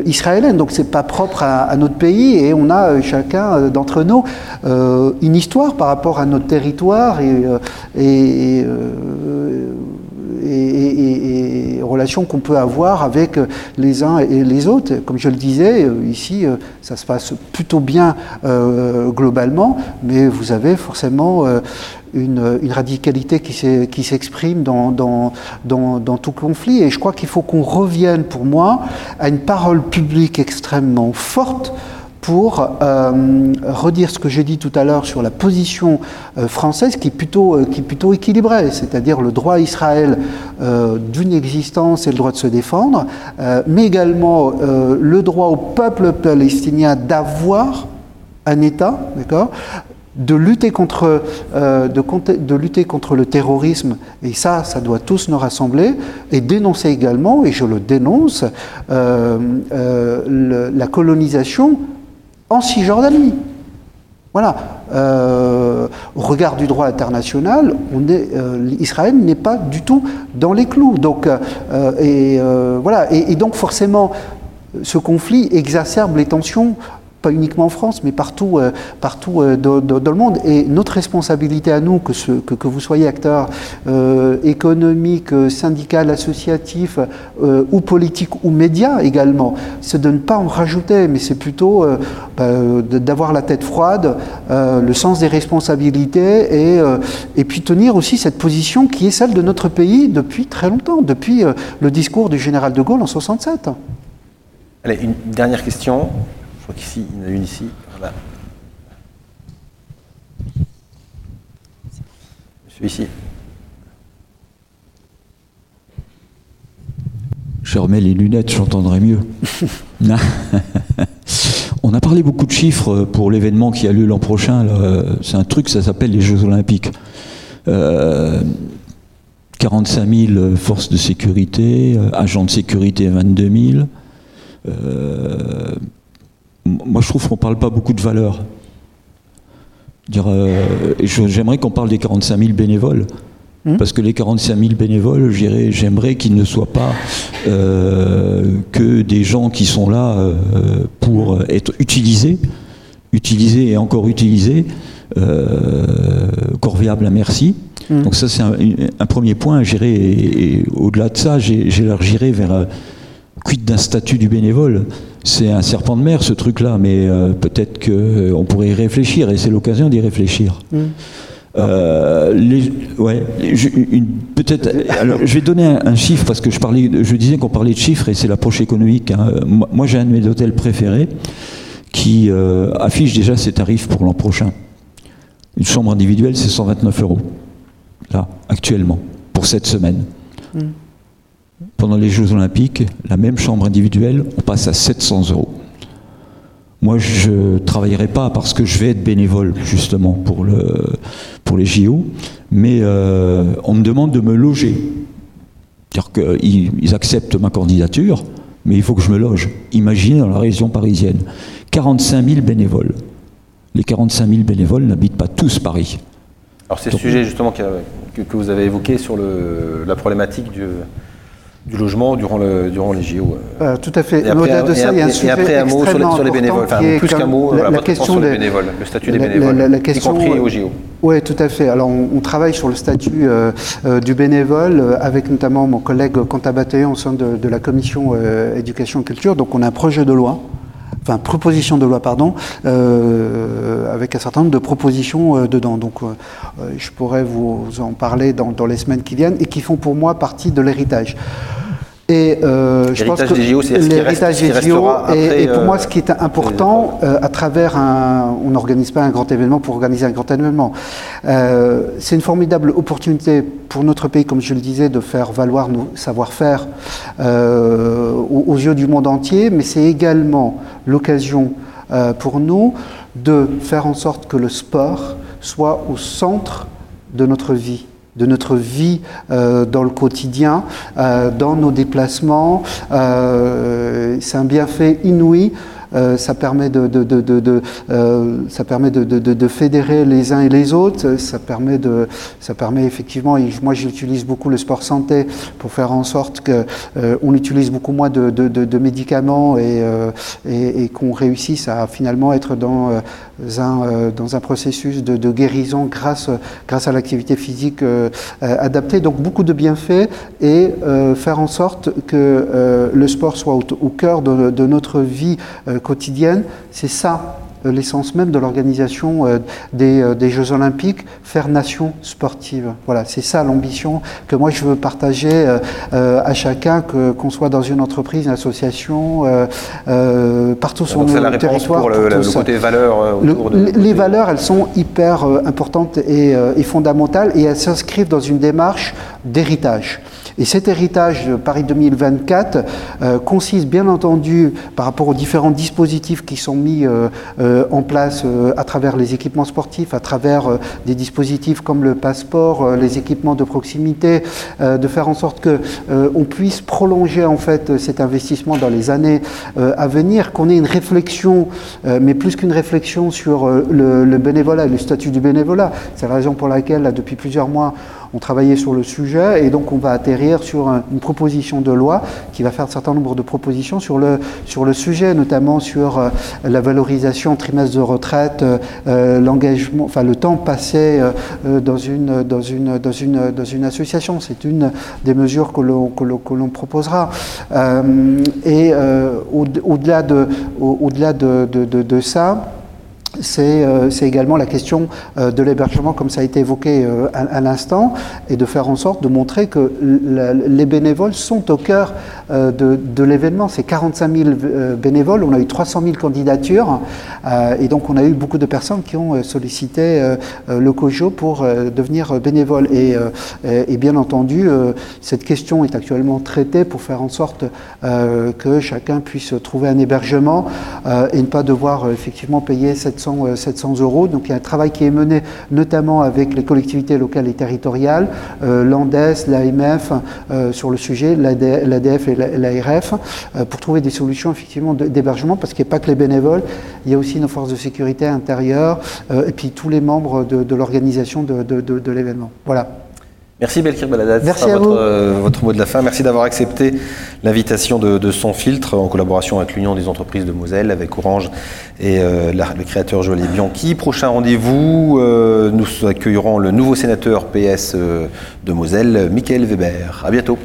israélienne, donc c'est pas propre à, à notre pays et on a euh, chacun euh, d'entre nous euh, une histoire par rapport à notre territoire et, euh, et, et, euh, et, et, et relations qu'on peut avoir avec les uns et les autres. Comme je le disais, ici ça se passe plutôt bien euh, globalement, mais vous avez forcément euh, Une, une radicalité qui, s'est, qui s'exprime dans, dans, dans, dans tout conflit. Et je crois qu'il faut qu'on revienne, pour moi, à une parole publique extrêmement forte pour euh, redire ce que j'ai dit tout à l'heure sur la position euh, française qui est, plutôt, euh, qui est plutôt équilibrée, c'est-à-dire le droit à Israël euh, d'une existence et le droit de se défendre, euh, mais également euh, le droit au peuple palestinien d'avoir un État, d'accord ? de lutter contre, euh, de, de lutter contre le terrorisme, et ça, ça doit tous nous rassembler, et dénoncer également, et je le dénonce, euh, euh, le, la colonisation en Cisjordanie. Voilà. Euh, au regard du droit international, on est, euh, Israël n'est pas du tout dans les clous. Donc, euh, et, euh, voilà. et, et donc forcément, ce conflit exacerbe les tensions, pas uniquement en France, mais partout, euh, partout euh, dans, dans le monde. Et notre responsabilité à nous, que, ce, que, que vous soyez acteur euh, économique, syndical, associatif, euh, ou politique, ou média également, c'est de ne pas en rajouter, mais c'est plutôt euh, bah, d'avoir la tête froide, euh, le sens des responsabilités, et, euh, et puis tenir aussi cette position qui est celle de notre pays depuis très longtemps, depuis euh, le discours du général de Gaulle en soixante-sept. Allez, une dernière question. Je crois qu'ici, il y en a une ici. Voilà. Monsieur ici. Je remets les lunettes, j'entendrai mieux. On a parlé beaucoup de chiffres pour l'événement qui a lieu l'an prochain. Là. C'est un truc, ça s'appelle les Jeux Olympiques. Euh, quarante-cinq mille forces de sécurité, agents de sécurité vingt-deux mille. Euh, Moi, je trouve qu'on ne parle pas beaucoup de valeur. Dire, euh, je, j'aimerais qu'on parle des quarante-cinq mille bénévoles. Mmh. Parce que les quarante-cinq mille bénévoles, j'irais, j'aimerais qu'ils ne soient pas euh, que des gens qui sont là euh, pour être utilisés, utilisés et encore utilisés, euh, corvéables à merci. Mmh. Donc ça, c'est un, un premier point. J'irais, et, et au-delà de ça, j'élargirais vers... Euh, quid d'un statut du bénévole? C'est un serpent de mer, ce truc-là, mais euh, peut-être qu'on euh, pourrait y réfléchir, et c'est l'occasion d'y réfléchir. Mmh. Euh, les, ouais, je, une, peut-être, alors, je vais donner un, un chiffre, parce que je, parlais, je disais qu'on parlait de chiffres, et c'est l'approche économique. Hein. Moi, moi, j'ai un de mes hôtels préférés qui euh, affiche déjà ses tarifs pour l'an prochain. Une chambre individuelle, c'est cent vingt-neuf euros, là, actuellement, pour cette semaine. Mmh. Pendant les Jeux Olympiques, la même chambre individuelle, on passe à sept cents euros. Moi, je ne travaillerai pas parce que je vais être bénévole, justement, pour, le, pour les J O, mais euh, on me demande de me loger. C'est-à-dire qu'ils acceptent ma candidature, mais il faut que je me loge. Imaginez dans la région parisienne, quarante-cinq mille bénévoles. Les quarante-cinq mille bénévoles n'habitent pas tous Paris. Alors c'est le sujet, justement, que, que vous avez évoqué sur le, la problématique du... du logement durant, le, durant les J O. Euh, tout à fait. Au-delà de ça, il y a un sujet extrêmement important. Et après, un mot sur les, sur les bénévoles, enfin, plus qu'un mot, la, la question des bénévoles, le statut des bénévoles, la, la, la question, y compris aux J O. Oui, tout à fait. Alors, on, on travaille sur le statut euh, euh, du bénévole, euh, avec notamment mon collègue Quentin Bataillon au sein de, de la commission euh, éducation et culture. Donc, on a un projet de loi. Enfin, proposition de loi, pardon, euh, avec un certain nombre de propositions euh, dedans. Donc, euh, je pourrais vous, vous en parler dans, dans les semaines qui viennent et qui font pour moi partie de l'héritage. Et euh, je pense que des J O, c'est l'héritage des J O, et, et pour euh, moi, ce qui est important, euh, à travers un, on n'organise pas un grand événement pour organiser un grand événement. Euh, c'est une formidable opportunité pour notre pays, comme je le disais, de faire valoir nos savoir-faire euh, aux, aux yeux du monde entier, mais c'est également l'occasion euh, pour nous de faire en sorte que le sport soit au centre de notre vie. de notre vie euh, dans le quotidien, euh, dans nos déplacements. Euh, c'est un bienfait inouï. Euh, ça permet de, de, de, de, de euh, ça permet de, de, de, de fédérer les uns et les autres. Ça permet de, ça permet effectivement. Et moi, j'utilise beaucoup le sport santé pour faire en sorte que euh, on utilise beaucoup moins de, de, de, de médicaments et, euh, et, et qu'on réussisse à finalement être dans euh, un euh, dans un processus de, de guérison grâce grâce à l'activité physique euh, euh, adaptée. Donc beaucoup de bienfaits et euh, faire en sorte que euh, le sport soit au, au cœur de, de notre vie Euh, quotidienne, c'est ça euh, l'essence même de l'organisation euh, des, euh, des Jeux Olympiques, faire nation sportive. Voilà, c'est ça l'ambition que moi je veux partager euh, euh, à chacun, que, qu'on soit dans une entreprise, une association, euh, euh, partout sur le territoire. Pour le, pour le, le côté valeurs. Le, de, les côté... valeurs, elles sont hyper euh, importantes et, euh, et fondamentales, et elles s'inscrivent dans une démarche d'héritage. Et cet héritage Paris deux mille vingt-quatre euh, consiste bien entendu, par rapport aux différents dispositifs qui sont mis euh, euh, en place euh, à travers les équipements sportifs, à travers euh, des dispositifs comme le passeport, euh, les équipements de proximité, euh, de faire en sorte que euh, on puisse prolonger en fait cet investissement dans les années euh, à venir, qu'on ait une réflexion, euh, mais plus qu'une réflexion sur euh, le, le bénévolat et le statut du bénévolat. C'est la raison pour laquelle, là, depuis plusieurs mois, on travaillait sur le sujet et donc on va atterrir sur une proposition de loi qui va faire un certain nombre de propositions sur le, sur le sujet, notamment sur la valorisation trimestre de retraite, euh, l'engagement, enfin le temps passé euh, dans, une, dans, une, dans, une, dans une association. C'est une des mesures que l'on, que l'on, que l'on proposera. Euh, et euh, au, au-delà de, au, au-delà de, de, de, de ça, C'est, euh, c'est également la question euh, de l'hébergement, comme ça a été évoqué euh, à, à l'instant, et de faire en sorte de montrer que la, les bénévoles sont au cœur euh, de, de l'événement. C'est quarante-cinq mille euh, bénévoles, on a eu trois cent mille candidatures, euh, et donc on a eu beaucoup de personnes qui ont sollicité euh, le C O J O pour euh, devenir bénévoles. Et, euh, et, et bien entendu, euh, cette question est actuellement traitée pour faire en sorte euh, que chacun puisse trouver un hébergement euh, et ne pas devoir euh, effectivement payer cette sept cents euros. Donc il y a un travail qui est mené notamment avec les collectivités locales et territoriales, euh, l'A N D E S, l'A M F euh, sur le sujet, l'A D F et l'A R F euh, pour trouver des solutions effectivement d'hébergement, parce qu'il n'y a pas que les bénévoles, il y a aussi nos forces de sécurité intérieure euh, et puis tous les membres de, de l'organisation de, de, de, de l'événement. Voilà. Merci Belkhir Belhaddad, c'est votre, euh, votre mot de la fin. Merci d'avoir accepté l'invitation de, de Sans Filtre en collaboration avec l'Union des entreprises de Moselle, avec Orange et euh, la, le créateur Joël Bianchi. Prochain rendez-vous, euh, nous accueillerons le nouveau sénateur P S euh, de Moselle, Michael Weber. À bientôt.